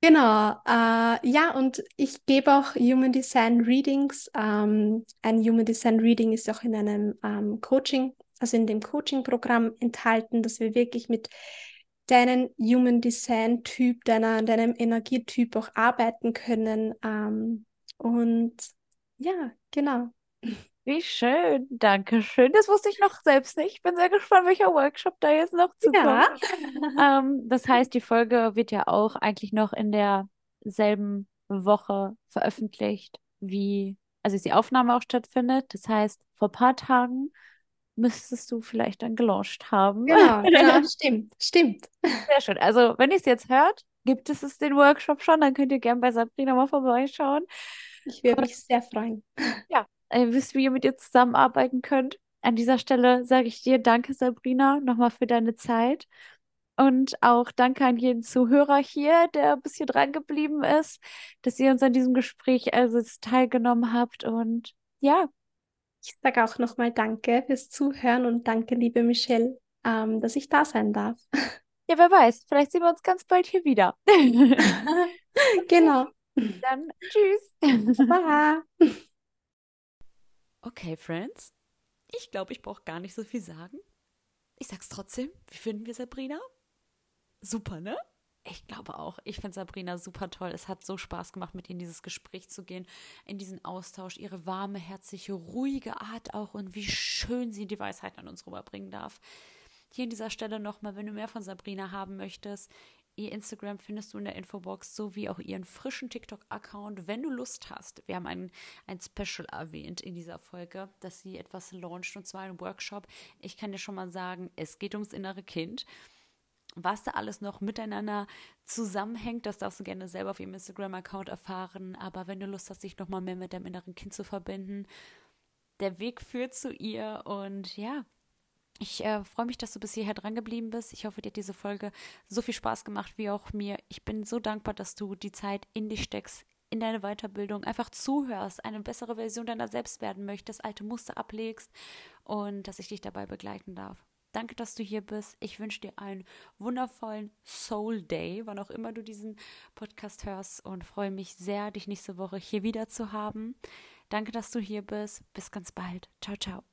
genau, äh, ja, und ich gebe auch Human Design Readings. Ähm, ein Human Design Reading ist auch in einem ähm, Coaching, also in dem Coaching-Programm enthalten, dass wir wirklich mit deinen Human Design Typ, deiner, deinem Energietyp auch arbeiten können ähm, und ja, genau. Wie schön, danke schön. Das wusste ich noch selbst nicht. Ich bin sehr gespannt, welcher Workshop da jetzt noch zu kommt. Ja. ähm, das heißt, die Folge wird ja auch eigentlich noch in der selben Woche veröffentlicht, wie, also ist die Aufnahme auch stattfindet. Das heißt, vor ein paar Tagen müsstest du vielleicht dann gelauncht haben. Genau, genau, stimmt, stimmt. Sehr schön. Also, wenn ihr es jetzt hört, gibt es, es den Workshop schon, dann könnt ihr gerne bei Sabrina mal vorbeischauen. Ich würde mich sehr freuen. Ja, ihr wisst, wie ihr mit ihr zusammenarbeiten könnt. An dieser Stelle sage ich dir danke, Sabrina, nochmal für deine Zeit. Und auch danke an jeden Zuhörer hier, der bis hier dran geblieben ist, dass ihr uns an diesem Gespräch also teilgenommen habt. Und ja. Ich sage auch nochmal danke fürs Zuhören und danke, liebe Michelle, ähm, dass ich da sein darf. Ja, wer weiß, vielleicht sehen wir uns ganz bald hier wieder. Genau. Dann tschüss. Baba. Okay, Friends. Ich glaube, ich brauche gar nicht so viel sagen. Ich sag's trotzdem. Wie finden wir Sabrina? Super, ne? Ich glaube auch. Ich finde Sabrina super toll. Es hat so Spaß gemacht, mit ihr in dieses Gespräch zu gehen, in diesen Austausch, ihre warme, herzliche, ruhige Art auch und wie schön sie die Weisheit an uns rüberbringen darf. Hier an dieser Stelle nochmal, wenn du mehr von Sabrina haben möchtest, ihr Instagram findest du in der Infobox, sowie auch ihren frischen TikTok-Account, wenn du Lust hast. Wir haben ein, ein Special erwähnt in dieser Folge, dass sie etwas launcht, und zwar einen Workshop. Ich kann dir schon mal sagen, es geht ums innere Kind. Was da alles noch miteinander zusammenhängt, das darfst du gerne selber auf ihrem Instagram-Account erfahren. Aber wenn du Lust hast, dich nochmal mehr mit deinem inneren Kind zu verbinden, der Weg führt zu ihr. Und ja, ich äh, freue mich, dass du bis hierher dran geblieben bist. Ich hoffe, dir hat diese Folge so viel Spaß gemacht wie auch mir. Ich bin so dankbar, dass du die Zeit in dich steckst, in deine Weiterbildung, einfach zuhörst, eine bessere Version deiner selbst werden möchtest, alte Muster ablegst und dass ich dich dabei begleiten darf. Danke, dass du hier bist. Ich wünsche dir einen wundervollen Soul Day, wann auch immer du diesen Podcast hörst, und freue mich sehr, dich nächste Woche hier wieder zu haben. Danke, dass du hier bist. Bis ganz bald. Ciao, ciao.